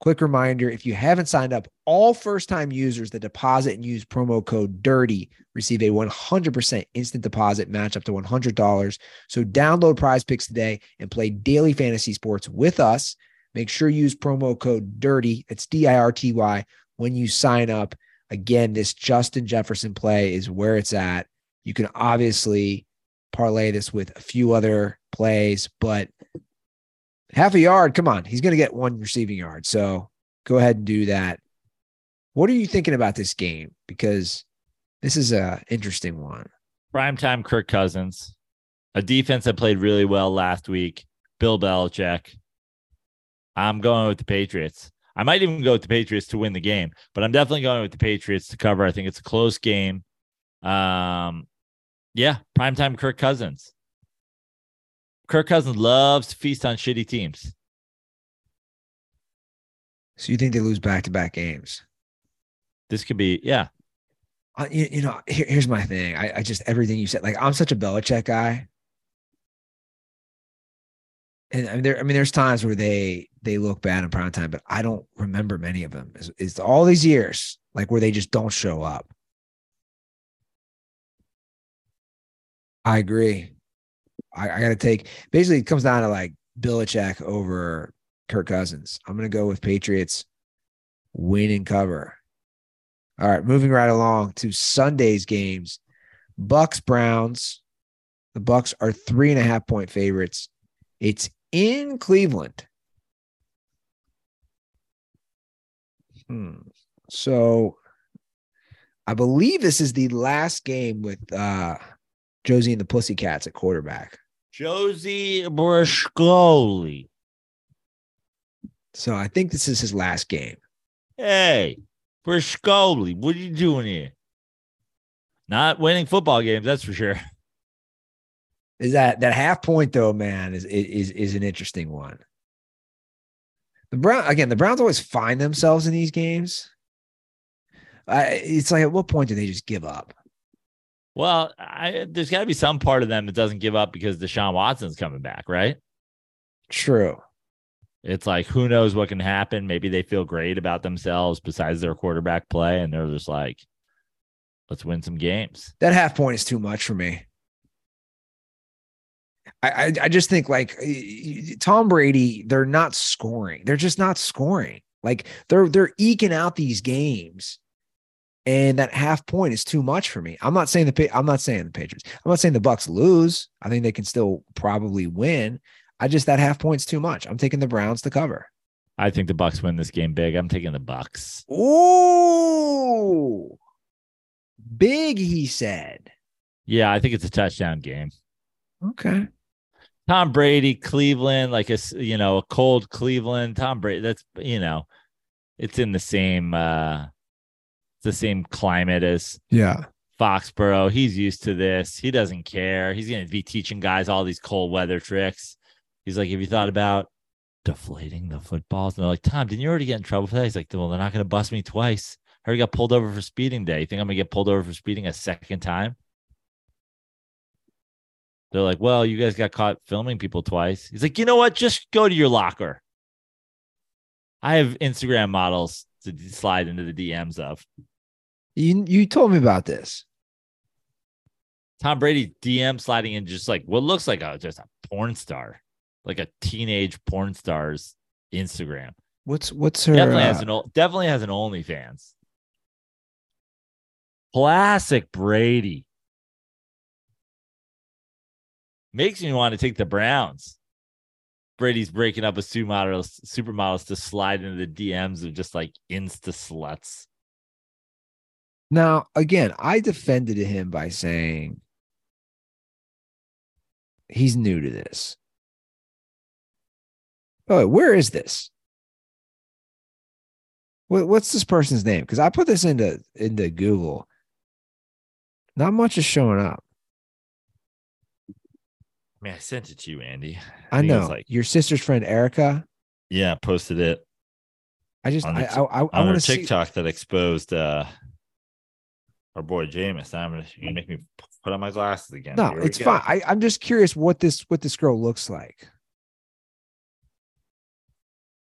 Quick reminder, if you haven't signed up, all first-time users that deposit and use promo code DIRTY receive a one hundred percent instant deposit match up to one hundred dollars. So download Prize Picks today and play daily fantasy sports with us. Make sure you use promo code DIRTY. It's D I R T Y when you sign up. Again, this Justin Jefferson play is where it's at. You can obviously parlay this with a few other plays, but half a yard, come on. He's going to get one receiving yard. So go ahead and do that. What are you thinking about this game? Because this is an interesting one. Primetime Kirk Cousins, a defense that played really well last week, Bill Belichick. I'm going with the Patriots. I might even go with the Patriots to win the game, but I'm definitely going with the Patriots to cover. I think it's a close game. Um, yeah, primetime Kirk Cousins. Kirk Cousins loves to feast on shitty teams. So you think they lose back-to-back games? This could be, yeah. Uh, you, you know, here, here's my thing. I, I just, everything you said, like, I'm such a Belichick guy. And I mean, there, I mean, there's times where they they look bad in prime time, but I don't remember many of them. It's, it's all these years, like, where they just don't show up. I agree. I, I got to take. Basically, it comes down to like Belichick over Kirk Cousins. I'm going to go with Patriots win and cover. All right, moving right along to Sunday's games. Bucks Browns. The Bucks are three and a half point favorites. It's in Cleveland. Hmm. So I believe this is the last game with uh, Josie and the Pussycats at quarterback. Josie Brishkoli. So I think this is his last game. Hey, Brishkoli, what are you doing here? Not winning football games, that's for sure. Is that that half point though, man, is is is an interesting one. The Brown again, the Browns always find themselves in these games. Uh, it's like, at what point do they just give up? Well, I, there's got to be some part of them that doesn't give up because Deshaun Watson's coming back, right? True. It's like, who knows what can happen? Maybe they feel great about themselves besides their quarterback play, and they're just like, let's win some games. That half point is too much for me. I, I just think, like, Tom Brady, they're not scoring. They're just not scoring. Like, they're they're eking out these games, and that half point is too much for me. I'm not saying the I'm not saying the Patriots. I'm not saying the Bucs lose. I think they can still probably win. I just, that half point's too much. I'm taking the Browns to cover. I think the Bucs win this game big. I'm taking the Bucs. Ooh, big, he said. Yeah, I think it's a touchdown game. Okay. Tom Brady, Cleveland, like a, you know, a cold Cleveland, Tom Brady, that's, you know, it's in the same, uh, it's the same climate as yeah Foxborough. He's used to this. He doesn't care. He's going to be teaching guys all these cold weather tricks. He's like, have you thought about deflating the footballs? And they're like, Tom, didn't you already get in trouble for that? He's like, well, they're not going to bust me twice. I already got pulled over for speeding day. You think I'm going to get pulled over for speeding a second time? They're like, well, you guys got caught filming people twice. He's like, you know what? Just go to your locker. I have Instagram models to slide into the D Ms of. You you told me about this. Tom Brady D M sliding in just like what looks like a, just a porn star, like a teenage porn star's Instagram. What's what's her? Definitely uh... has an definitely has an OnlyFans. Classic Brady. Makes me want to take the Browns. Brady's breaking up with supermodels, supermodels to slide into the D Ms of just like Insta sluts. Now, again, I defended him by saying he's new to this. Oh, where is this? What's this person's name? Because I put this into into Google. Not much is showing up. I mean, I sent it to you, Andy. I, I know. Like, your sister's friend, Erica. Yeah, posted it. I just, I, I, I, I want to see. TikTok that exposed uh, our boy Jameis. I'm just, you make me put on my glasses again. No, it's fine. I, I'm just curious what this what this girl looks like.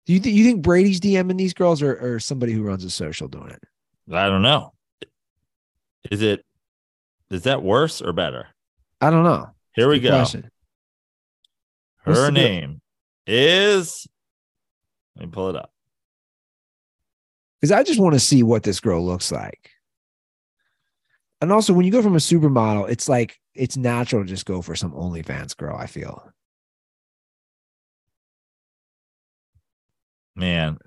Do you think you think Brady's DMing these girls, or, or somebody who runs a social doing it? I don't know. Is it is that worse or better? I don't know. Here we go. Question. Her name is. Let me pull it up. Because I just want to see what this girl looks like. And also, when you go from a supermodel, it's like it's natural to just go for some OnlyFans girl, I feel. Man,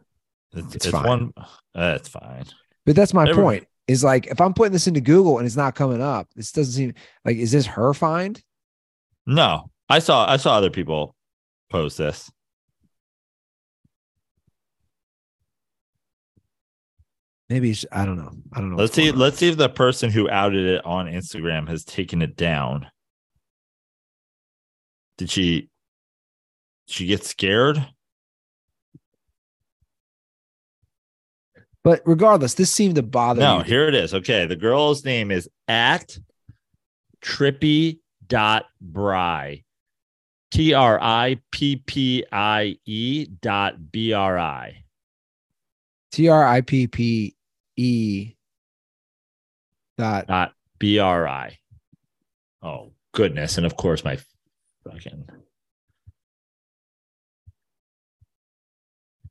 it's, it's, it's fine. One, uh, it's fine. But that's my Every, point is like, if I'm putting this into Google and it's not coming up, this doesn't seem like, is this her find? No, I saw, I saw other people post this. Maybe it's, I don't know. I don't know. Let's see. Let's see if the person who outed it on Instagram has taken it down. Did she, did she get scared? But regardless, this seemed to bother no, me. No, here it is. Okay. The girl's name is at trippy.brie. T R I P P I E dot B R I. T R I P P E dot, dot B R I. Oh, goodness. And of course, my fucking...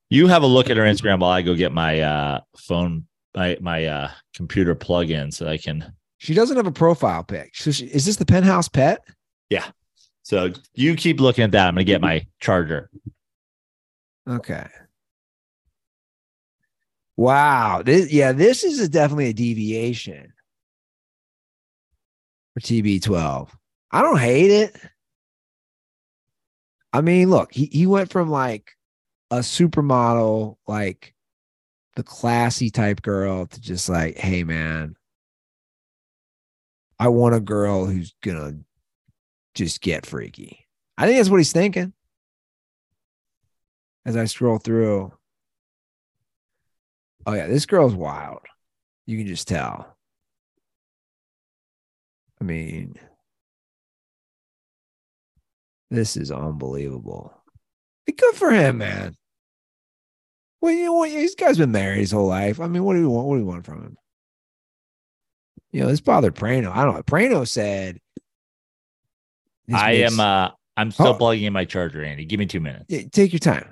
You have a look at her Instagram while I go get my uh, phone, my my uh, computer plug in so I can. She doesn't have a profile pic. So she, is this the Penthouse Pet? Yeah. So you keep looking at that. I'm going to get my charger. Okay. Wow. This, yeah, this is a, definitely a deviation for T B twelve. I don't hate it. I mean, look, he, he went from like a supermodel, like the classy type girl, to just like, hey man, I want a girl who's gonna just get freaky. I think that's what he's thinking. As I scroll through, oh yeah, this girl's wild. You can just tell. I mean, this is unbelievable. Good for him, man. Well, you know what? This guy's been married his whole life. I mean, what do we want? What do we want from him? You know, this bothered Prano. I don't know. Prano said, I makes, am, uh, I'm still oh, plugging in my charger, Andy. Give me two minutes. Take your time.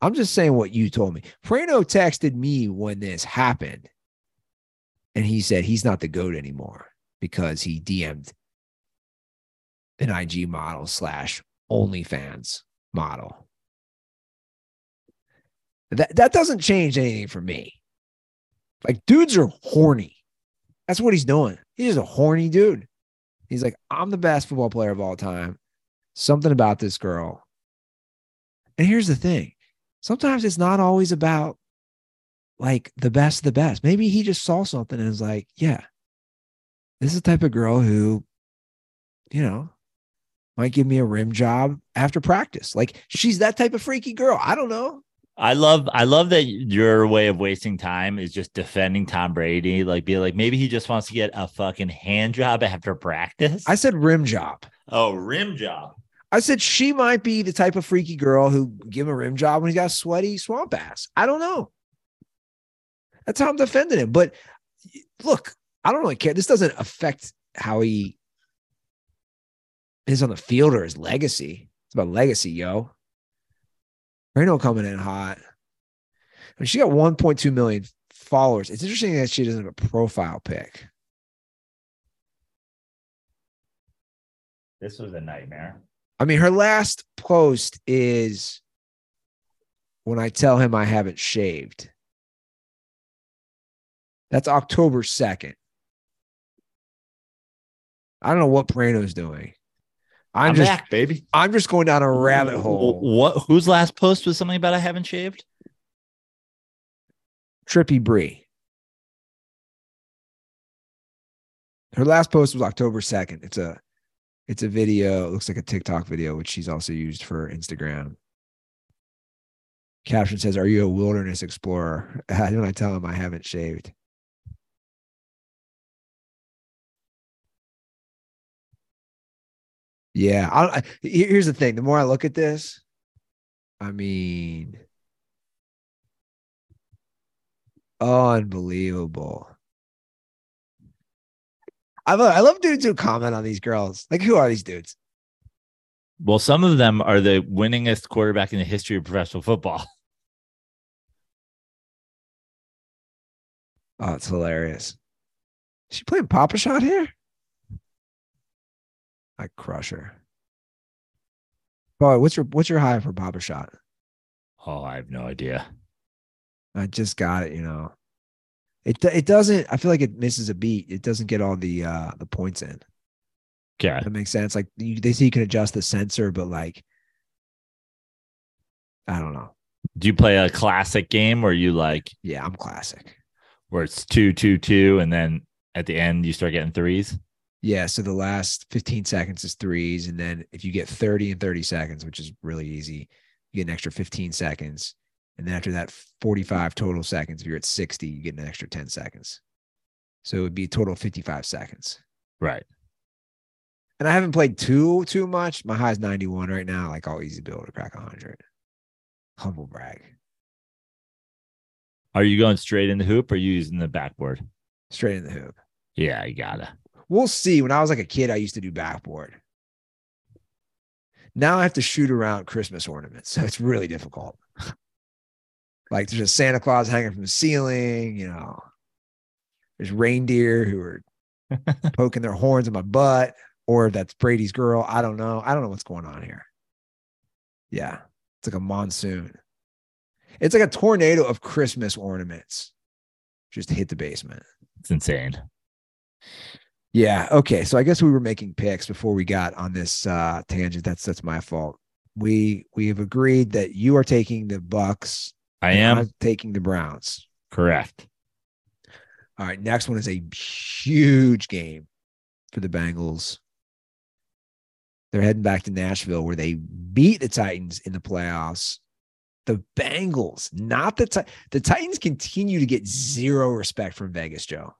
I'm just saying what you told me. Prano texted me when this happened, and he said he's not the GOAT anymore because he D M'd an I G model slash OnlyFans model. That that doesn't change anything for me. Like, dudes are horny. That's what he's doing. He's just a horny dude. He's like, I'm the best football player of all time. Something about this girl. And here's the thing. Sometimes it's not always about like the best of the best. Maybe he just saw something and was like, yeah, this is the type of girl who, you know, might give me a rim job after practice. Like, she's that type of freaky girl. I don't know. I love, I love that your way of wasting time is just defending Tom Brady. Like, be like, maybe he just wants to get a fucking hand job after practice. I said rim job. Oh, rim job. I said she might be the type of freaky girl who give him a rim job when he's got a sweaty swamp ass. I don't know. That's how I'm defending him. But look, I don't really care. This doesn't affect how he is on the field or his legacy. It's about legacy, yo. Prano coming in hot. I mean, she got one point two million followers. It's interesting that she doesn't have a profile pic. This was a nightmare. I mean, her last post is when I tell him I haven't shaved. That's October second. I don't know what Prano's doing. I'm, I'm just, back, baby. I'm just going down a rabbit hole. What? Whose last post was something about I haven't shaved? Trippy Brie. Her last post was October second. It's a, it's a video. It looks like a TikTok video, which she's also used for Instagram. Caption says, "Are you a wilderness explorer?" How did I tell him I haven't shaved? Yeah. I, I, here's the thing. The more I look at this, I mean, unbelievable. I love, I love dudes who comment on these girls. Like, who are these dudes? Well, some of them are the winningest quarterback in the history of professional football. Oh, it's hilarious. Is she playing Papa Shot here? I crush her. Boy, what's your what's your high for Papa Shot? Oh, I have no idea. I just got it, you know. It it doesn't. I feel like it misses a beat. It doesn't get all the uh, the points in. Okay, that makes sense. Like you, they say you can adjust the sensor, but like, I don't know. Do you play a classic game, or you like? Yeah, I'm classic. Where it's two, two, two, and then at the end you start getting threes. Yeah, so the last fifteen seconds is threes, and then if you get thirty in thirty seconds, which is really easy, you get an extra fifteen seconds, and then after that forty-five total seconds, if you're at sixty, you get an extra ten seconds. So it would be a total of fifty-five seconds. Right. And I haven't played too too much. My high is ninety-one right now. Like, I'll easy be able to crack one hundred. Humble brag. Are you going straight in the hoop or are you using the backboard? Straight in the hoop. Yeah, you gotta. We'll see. When I was like a kid, I used to do backboard. Now I have to shoot around Christmas ornaments. So it's really difficult. Like, there's a Santa Claus hanging from the ceiling. You know, there's reindeer who are poking their horns in my butt, or that's Brady's girl. I don't know. I don't know what's going on here. Yeah. It's like a monsoon. It's like a tornado of Christmas ornaments just hit the basement. It's insane. Yeah. Okay. So I guess we were making picks before we got on this uh, tangent. That's, that's my fault. We, we have agreed that you are taking the Bucks. I am I'm taking the Browns. Correct. All right. Next one is a huge game for the Bengals. They're heading back to Nashville where they beat the Titans in the playoffs. The Bengals, not the Titans. The Titans continue to get zero respect from Vegas, Joe.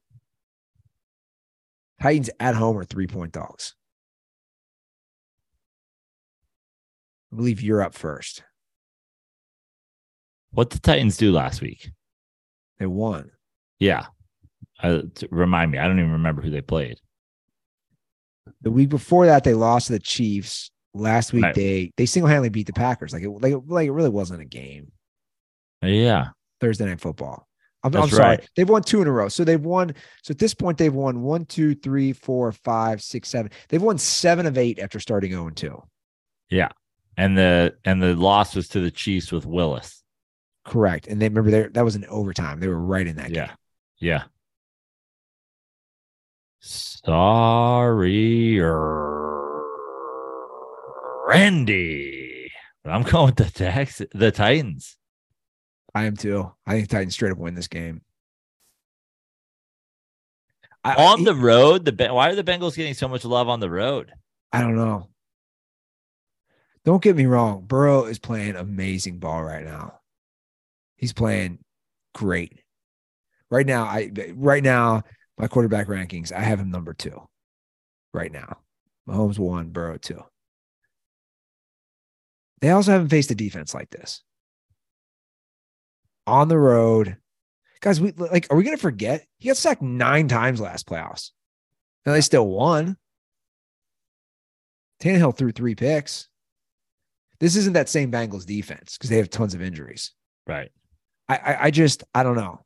Titans at home are three-point dogs. I believe you're up first. What did the Titans do last week? They won. Yeah. Uh, remind me. I don't even remember who they played. The week before that, they lost to the Chiefs. Last week, right. they they single-handedly beat the Packers. Like it, like, like it really wasn't a game. Yeah. Thursday Night Football. I'm, I'm sorry. Right. They've won two in a row. So they've won. So at this point, they've won one, two, three, four, five, six, seven. They've won seven of eight after starting oh and two. Yeah. And the and the loss was to the Chiefs with Willis. Correct. And they remember there that was an overtime. They were right in that yeah. game. Yeah. Sorry. Randy, but I'm going with the Tex- the Titans. I am too. I think the Titans straight up win this game. I, on I, the road, the why are the Bengals getting so much love on the road? I don't know. Don't get me wrong. Burrow is playing amazing ball right now. He's playing great. Right now, I right now my quarterback rankings, I have him number two. Right now, Mahomes one, Burrow two. They also haven't faced a defense like this. On the road, guys, we like, are we going to forget? He got sacked nine times last playoffs. Now they still won. Tannehill threw three picks. This isn't that same Bengals defense because they have tons of injuries. Right. I, I, I just, I don't know.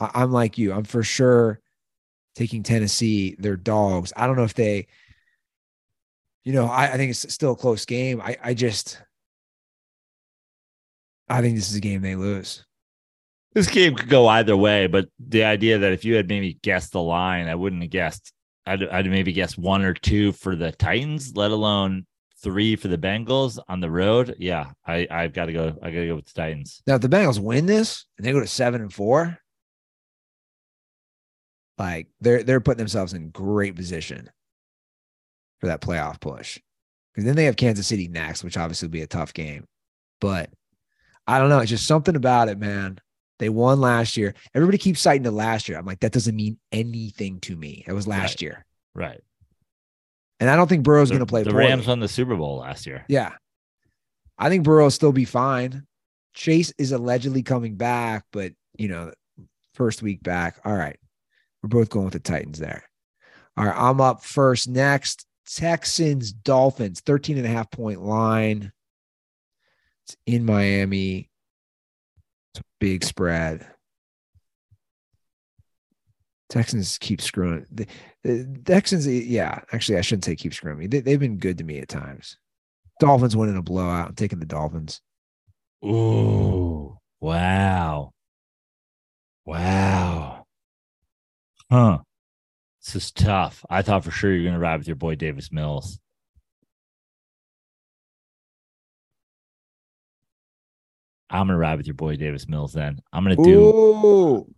I, I'm like you. I'm for sure taking Tennessee, their dogs. I don't know if they, you know, I, I think it's still a close game. I, I just... I think this is a game they lose. This game could go either way, but the idea that if you had maybe guessed the line, I wouldn't have guessed. I'd, I'd maybe guess one or two for the Titans, let alone three for the Bengals on the road. Yeah, I, I've got to go. I got to go with the Titans. Now, if the Bengals win this and they go to seven and four, like they're they're putting themselves in great position for that playoff push, because then they have Kansas City next, which obviously will be a tough game, but. I don't know. It's just something about it, man. They won last year. Everybody keeps citing the last year. I'm like, that doesn't mean anything to me. It was last right. year. Right. And I don't think Burrow's going to play. The poorly. Rams won the Super Bowl last year. Yeah. I think Burrow will still be fine. Chase is allegedly coming back, but, you know, first week back. All right. We're both going with the Titans there. All right. I'm up first. Next, Texans, Dolphins, thirteen and a half point line. It's in Miami. It's a big spread. Texans keep screwing. The, the Texans, yeah. Actually, I shouldn't say keep screwing me. They, they've been good to me at times. Dolphins winning a blowout. I'm taking the Dolphins. Ooh. Wow. Wow. Huh. This is tough. I thought for sure you were going to ride with your boy Davis Mills. I'm going to ride with your boy Davis Mills then. I'm going to do... Ooh.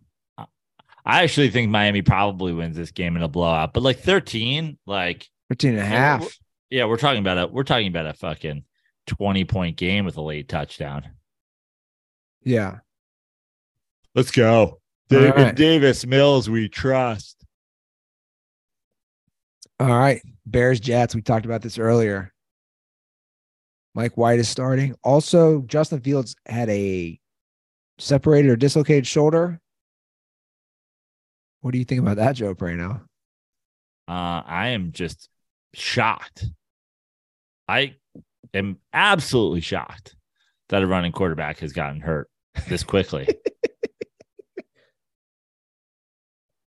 I actually think Miami probably wins this game in a blowout, but like thirteen, like thirteen and a half. We're, yeah, we're talking about a we're talking about a fucking twenty point game with a late touchdown. Yeah. Let's go. David right. Davis Mills, we trust. All right. Bears Jets, we talked about this earlier. Mike White is starting. Also, Justin Fields had a separated or dislocated shoulder. What do you think about that, Joe Prano? Uh, I am just shocked. I am absolutely shocked that a running quarterback has gotten hurt this quickly.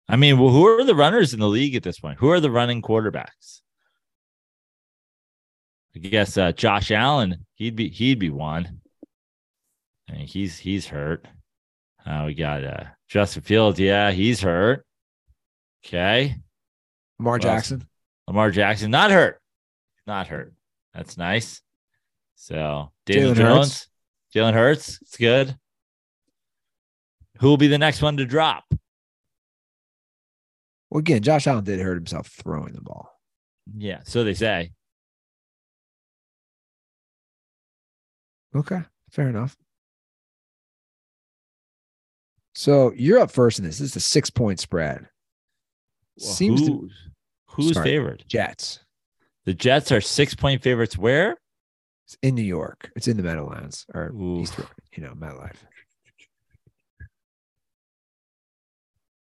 I mean, well, who are the runners in the league at this point? Who are the running quarterbacks? I guess uh, Josh Allen. He'd be he'd be one. I mean, he's he's hurt. Uh, we got uh, Justin Fields. Yeah, he's hurt. Okay. Lamar Jackson. Lamar Jackson, not hurt. Not hurt. That's nice. So, Daniel Jones. Jalen Hurts. It's good. Who will be the next one to drop? Well, again, Josh Allen did hurt himself throwing the ball. Yeah, so they say. Okay, fair enough. So you're up first in this. This is a six-point spread. Well, Seems who, to who's sorry, favored? Jets. The Jets are six-point favorites. Where? It's in New York. It's in the Meadowlands or Ooh. East, you know, MetLife.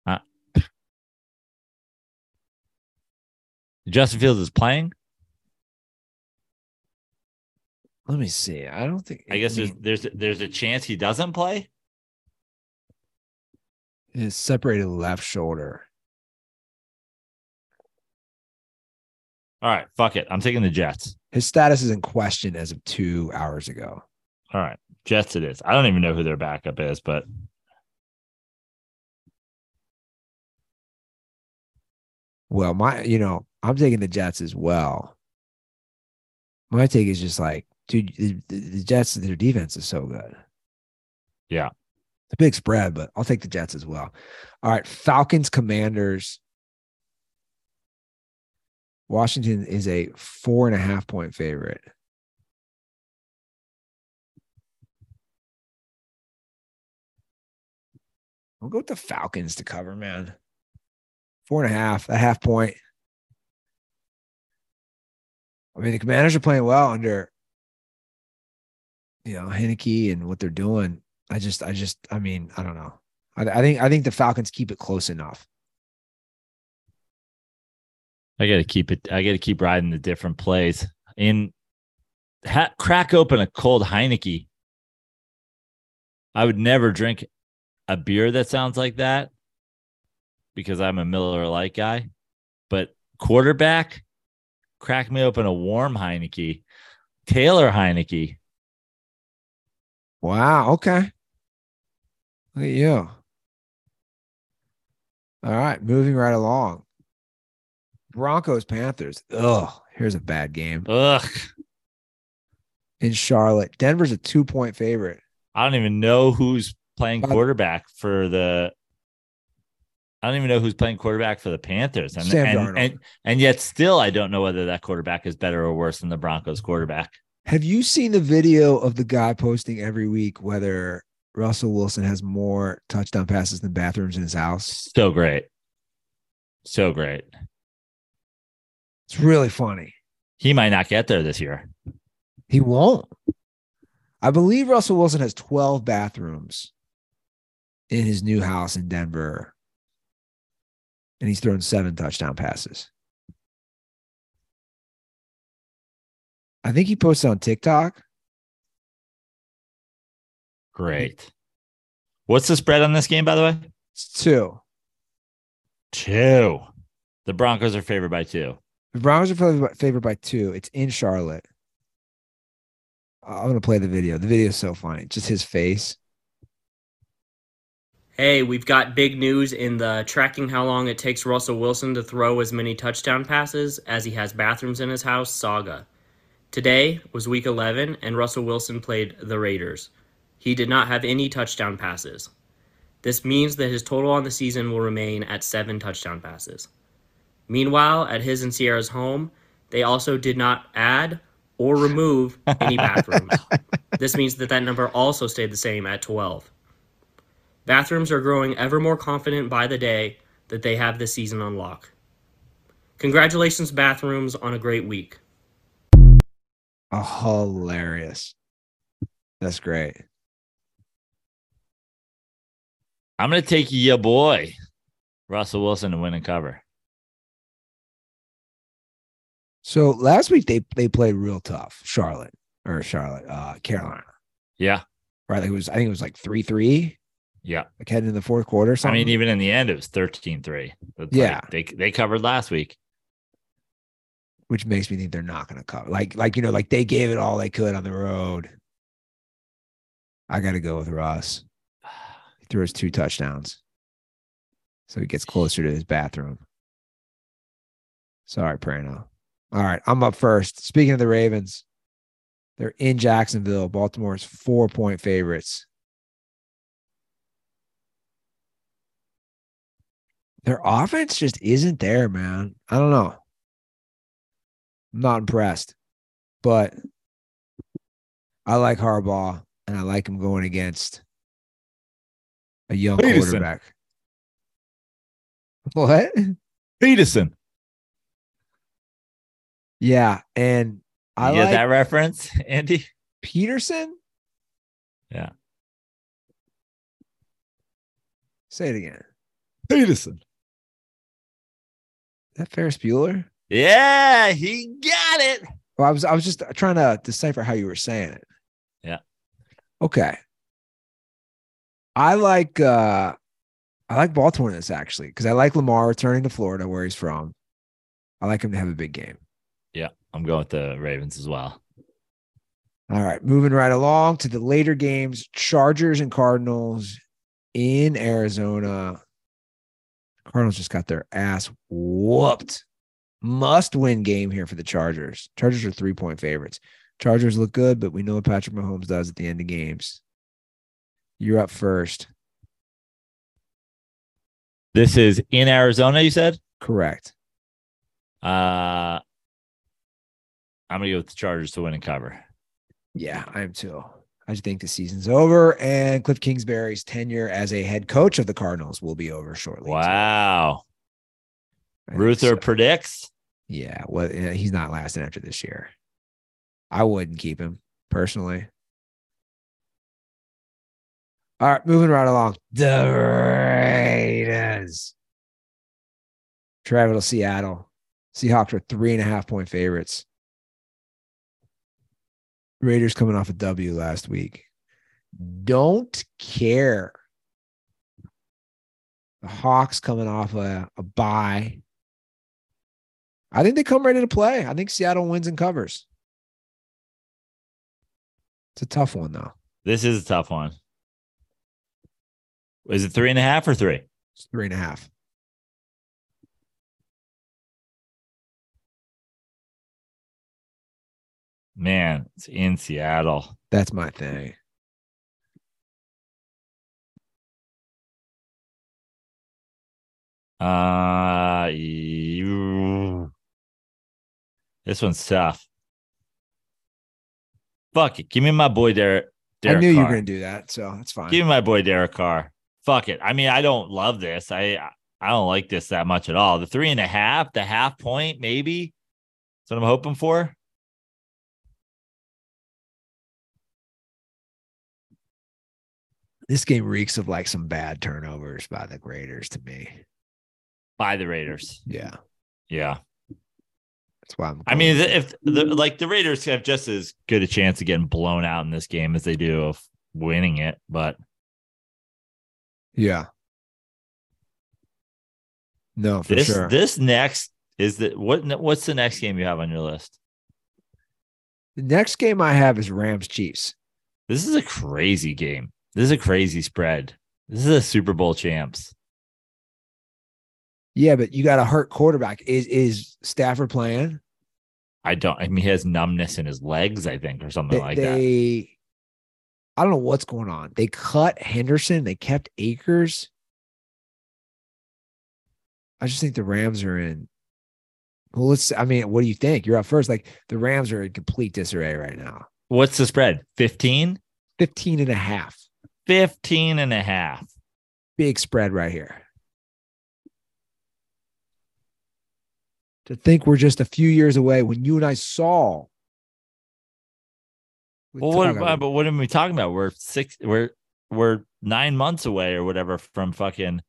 Uh, Justin Fields is playing. Let me see. I don't think. I guess I mean, there's there's there's a chance he doesn't play. His separated left shoulder. All right, fuck it. I'm taking the Jets. His status is in question as of two hours ago. All right, Jets it is. I don't even know who their backup is, but... Well, my, you know, I'm taking the Jets as well. My take is just like, dude, the, the Jets, their defense is so good. Yeah. It's a big spread, but I'll take the Jets as well. All right, Falcons, Commanders. Washington is a four and a half point favorite. I'll go with the Falcons to cover, man. Four and a half, a half point. I mean, the Commanders are playing well under, you know, Henneke and what they're doing. I just, I just, I mean, I don't know. I, I think, I think the Falcons keep it close enough. I got to keep it. I got to keep riding the different plays in ha, crack open a cold Heineke. I would never drink a beer that sounds like that because I'm a Miller Lite guy, but quarterback, crack me open a warm Heineke, Taylor Heineke. Wow. Okay. Look at you. All right. Moving right along. Broncos, Panthers. Ugh. Here's a bad game. Ugh. In Charlotte. Denver's a two point favorite. I don't even know who's playing quarterback for the. I don't even know who's playing quarterback for the Panthers. And, Sam and, and, and yet still, I don't know whether that quarterback is better or worse than the Broncos quarterback. Have you seen the video of the guy posting every week whether Russell Wilson has more touchdown passes than bathrooms in his house? So great. So great. It's really funny. He might not get there this year. He won't. I believe Russell Wilson has twelve bathrooms in his new house in Denver, and he's thrown seven touchdown passes. I think he posted on TikTok. Great. What's the spread on this game, by the way? It's two. Two. The Broncos are favored by two. The Broncos are favored by two. It's in Charlotte. I'm going to play the video. The video is so funny. Just his face. Hey, we've got big news in the tracking how long it takes Russell Wilson to throw as many touchdown passes as he has bathrooms in his house saga. Today was week eleven, and Russell Wilson played the Raiders. He did not have any touchdown passes. This means that his total on the season will remain at seven touchdown passes. Meanwhile, at his and Sierra's home, they also did not add or remove any bathrooms. This means that that number also stayed the same at twelve. Bathrooms are growing ever more confident by the day that they have this season on lock. Congratulations, bathrooms, on a great week. Oh, hilarious. That's great. I'm going to take your boy, Russell Wilson, to win and cover. So last week they they played real tough, Charlotte or Charlotte, uh, Carolina. Yeah, right. Like it was, I think it was like three three. Yeah, like heading in the fourth quarter. Or something. I mean, even in the end, it was thirteen three. Yeah, like they they covered last week, which makes me think they're not going to cover. Like like you know, like they gave it all they could on the road. I got to go with Russ. He threw his two touchdowns, so he gets closer to his bathroom. Sorry, Prano. All right, I'm up first. Speaking of the Ravens, they're in Jacksonville. Baltimore's four-point favorites. Their offense just isn't there, man. I don't know. I'm not impressed, but I like Harbaugh, and I like him going against a young Peterson. quarterback. What? Peterson. Yeah, and I you like get that reference, Andy Peterson. Yeah. Say it again. Peterson. Is that Ferris Bueller? Yeah, he got it. Well, I was I was just trying to decipher how you were saying it. Yeah. Okay. I like uh, I like Baltimore in this actually because I like Lamar returning to Florida where he's from. I like him to have a big game. Yeah, I'm going with the Ravens as well. All right, moving right along to the later games, Chargers and Cardinals in Arizona. Cardinals just got their ass whooped. Must-win game here for the Chargers. Chargers are three-point favorites. Chargers look good, but we know what Patrick Mahomes does at the end of games. You're up first. This is in Arizona, you said? Correct. Uh... I'm going to go with the Chargers to win and cover. Yeah, I am too. I just think the season's over, and Cliff Kingsbury's tenure as a head coach of the Cardinals will be over shortly. Wow. Reuther so. predicts? Yeah, well, he's not lasting after this year. I wouldn't keep him, personally. All right, moving right along. The Raiders. Travel to Seattle. Seahawks are three-and-a-half-point favorites. Raiders coming off a W last week. Don't care. The Hawks coming off a, a bye. I think they come ready to play. I think Seattle wins and covers. It's a tough one, though. This is a tough one. Is it three and a half or three? It's three and a half. Man, it's in Seattle. That's my thing. Uh, you... This one's tough. Fuck it. Give me my boy Derek. Derek I knew Carr. You were going to do that, so it's fine. Give me my boy Derek Carr. Fuck it. I mean, I don't love this. I I don't like this that much at all. The three and a half, the half point, maybe. That's what I'm hoping for. This game reeks of like some bad turnovers by the Raiders to me. By the Raiders. Yeah. Yeah. That's why I'm I mean, if the, like the Raiders have just as good a chance of getting blown out in this game as they do of winning it, but. Yeah. No, for this, sure. This next is the, what, what's the next game you have on your list? The next game I have is Rams Chiefs. This is a crazy game. This is a crazy spread. This is a Super Bowl champs. Yeah, but you got a hurt quarterback. Is is Stafford playing? I don't. I mean, he has numbness in his legs, I think, or something they, like they, that. I don't know what's going on. They cut Henderson. They kept Akers. I just think the Rams are in. Well, let's. I mean, what do you think? You're up first. Like the Rams are in complete disarray right now. What's the spread? fifteen? fifteen and a half. fifteen and a half. Big spread right here. To think we're just a few years away when you and I saw. Well, what about, but what are we talking about? We're six, we're, we're nine months away or whatever from fucking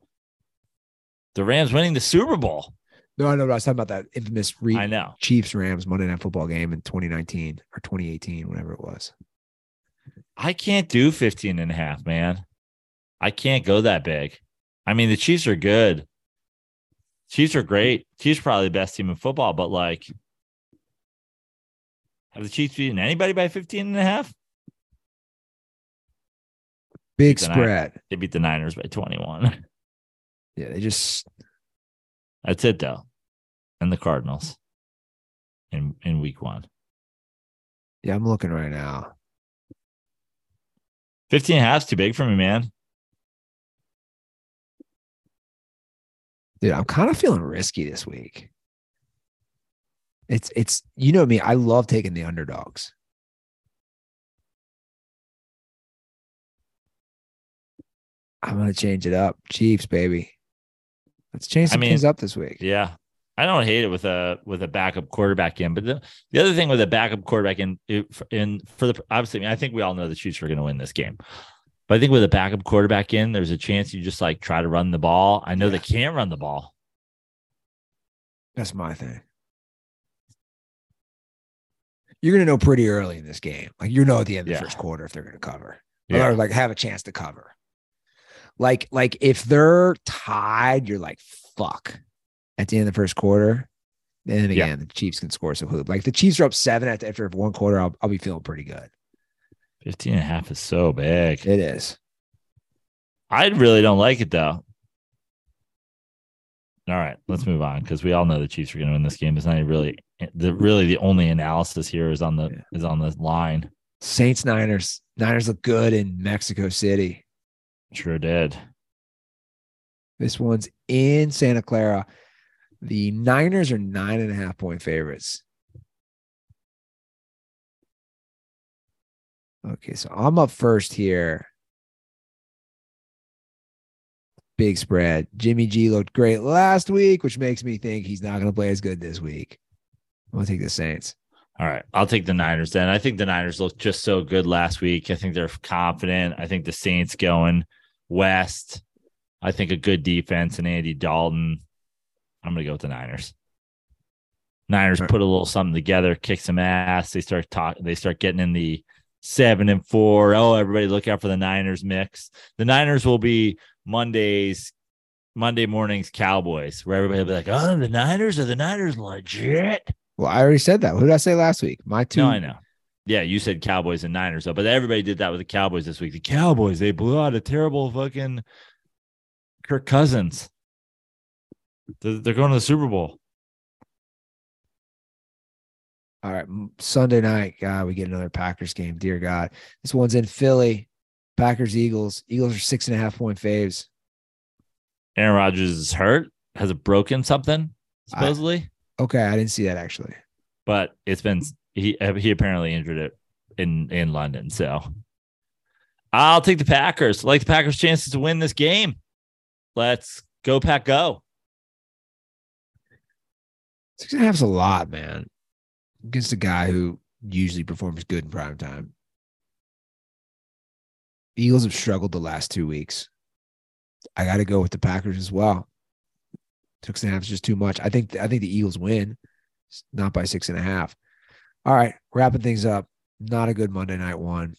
the Rams winning the Super Bowl. No, I know. I was talking about that infamous re- I know. Chiefs Rams Monday Night Football game in twenty nineteen or twenty eighteen, whatever it was. I can't do fifteen and a half, man. I can't go that big. I mean, the Chiefs are good. Chiefs are great. Chiefs are probably the best team in football, but like, have the Chiefs beaten anybody by fifteen and a half? Big spread. The they beat the Niners by twenty-one. Yeah, they just. That's it, though. And the Cardinals in, in week one. Yeah, I'm looking right now. fifteen and a half is too big for me, man. Dude, I'm kind of feeling risky this week. It's, it's, you know me, I love taking the underdogs. I'm going to change it up. Chiefs, baby. Let's change some I mean, things up this week. Yeah. I don't hate it with a, with a backup quarterback in, but the, the other thing with a backup quarterback in, in for the, obviously, I, mean, I think we all know the Chiefs are going to win this game, but I think with a backup quarterback in, there's a chance you just like try to run the ball. I know yeah. They can't run the ball. That's my thing. You're going to know pretty early in this game. Like, you know, at the end of yeah. the first quarter, if they're going to cover yeah. or like have a chance to cover. Like, like if they're tied, you're like, fuck. At the end of the first quarter, and then again, yeah. the Chiefs can score some hoop. Like the Chiefs are up seven at the, after one quarter, I'll, I'll be feeling pretty good. fifteen and a half is so big. It is. I really don't like it, though. All right, let's move on because we all know the Chiefs are going to win this game. It's not really the really the only analysis here is on the yeah. is on the line. Saints Niners Niners look good in Mexico City. Sure did. This one's in Santa Clara. The Niners are nine and a half point favorites. Okay, so I'm up first here. Big spread. Jimmy G looked great last week, which makes me think he's not going to play as good this week. I'm going to take the Saints. All right, I'll take the Niners then. I think the Niners looked just so good last week. I think they're confident. I think the Saints going west. I think a good defense and Andy Dalton. I'm going to go with the Niners. Niners put a little something together, kick some ass. They start talk. They start getting in the seven and four. Oh, everybody look out for the Niners mix. The Niners will be Mondays, Monday mornings, Cowboys, where everybody will be like, oh, the Niners are the Niners legit. Well, I already said that. What did I say last week? My two. No, I know. Yeah, you said Cowboys and Niners, though, but everybody did that with the Cowboys this week. The Cowboys, they blew out a terrible fucking Kirk Cousins. They're going to the Super Bowl. All right. Sunday night, God, we get another Packers game. Dear God. This one's in Philly. Packers, Eagles. Eagles are six and a half point faves. Aaron Rodgers is hurt. Has it broken something, supposedly? I, okay. I didn't see that, actually. But it's been, he he apparently injured it in, in London. So I'll take the Packers. I like the Packers' chances to win this game. Let's go, Pack, go. Six and a half is a lot, man. against a guy who usually performs good in prime time. The Eagles have struggled the last two weeks. I got to go with the Packers as well. Six and a half is just too much. I think I think the Eagles win, not by six and a half. All right, wrapping things up. Not a good Monday night one.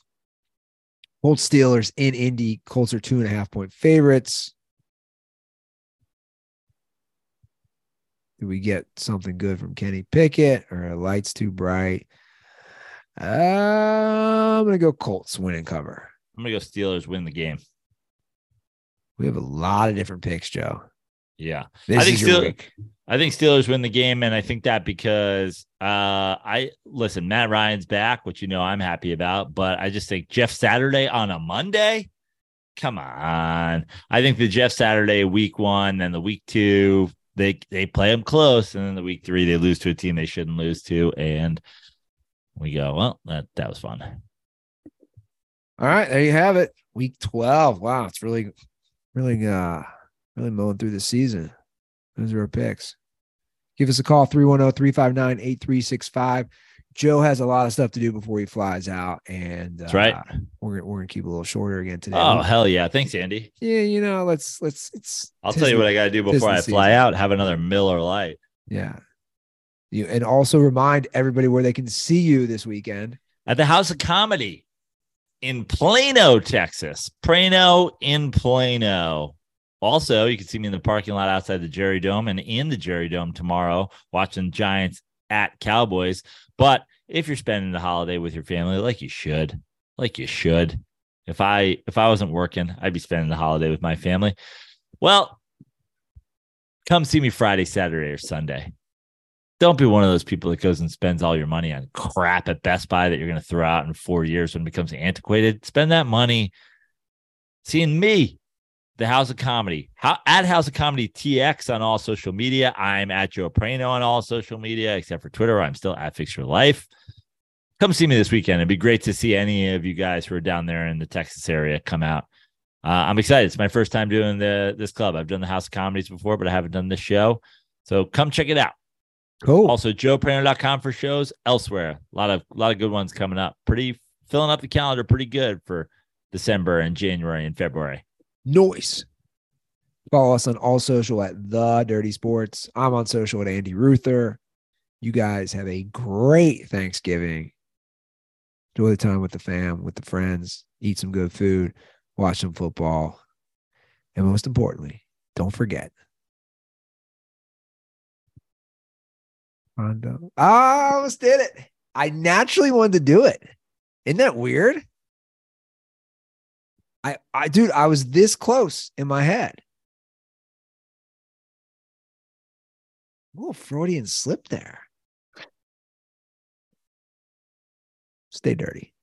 Colts Steelers in Indy. Colts are two and a half point favorites. Do we get something good from Kenny Pickett, or are lights too bright? Uh, I'm going to go Colts win and cover. I'm going to go Steelers win the game. We have a lot of different picks, Joe. Yeah. This I think, Steelers, I think Steelers win the game, and I think that because uh, I listen, Matt Ryan's back, which you know I'm happy about, but I just think Jeff Saturday on a Monday? Come on. I think the Jeff Saturday week one and the week two – They they play them close, and then the week three they lose to a team they shouldn't lose to, and we go, well, that that was fun. All right, there you have it. Week twelve. Wow, it's really, really, uh, really mowing through the season. Those are our picks. Give us a call, three one zero, three five nine, eight three six five. Joe has a lot of stuff to do before he flies out, and that's uh, right. We're we're gonna keep it a little shorter again today. Oh hell yeah! Thanks, Andy. Yeah, you know, let's let's. It's I'll tell you what I gotta do before I fly out. Have another Miller Lite. Yeah, you and also remind everybody where they can see you this weekend at the House of Comedy in Plano, Texas. Prano in Plano. Also, you can see me in the parking lot outside the Jerry Dome and in the Jerry Dome tomorrow, watching Giants at Cowboys. But if you're spending the holiday with your family, like you should, like you should. If I if I wasn't working, I'd be spending the holiday with my family. Well, come see me Friday, Saturday, or Sunday. Don't be one of those people that goes and spends all your money on crap at Best Buy that you're going to throw out in four years when it becomes antiquated. Spend that money seeing me, the House of Comedy, how, at House of Comedy T X on all social media. I'm at Joe Prano on all social media, except for Twitter. I'm still at Fix Your Life. Come see me this weekend. It'd be great to see any of you guys who are down there in the Texas area come out. Uh, I'm excited. It's my first time doing the this club. I've done the House of Comedies before, but I haven't done this show. So come check it out. Cool. Also, joe prano dot com for shows elsewhere. A lot of a lot of good ones coming up. Pretty filling up the calendar pretty good for December and January and February. Noise. Follow us on all social at The Dirty Sports. I'm on social at Andy Ruther. You guys have a great Thanksgiving. Enjoy the time with the fam, with the friends. Eat some good food. Watch some football. And most importantly, don't forget. Rondo. I almost did it. I naturally wanted to do it. Isn't that weird? I, I, dude, I was this close in my head. A little Freudian slip there. Stay dirty.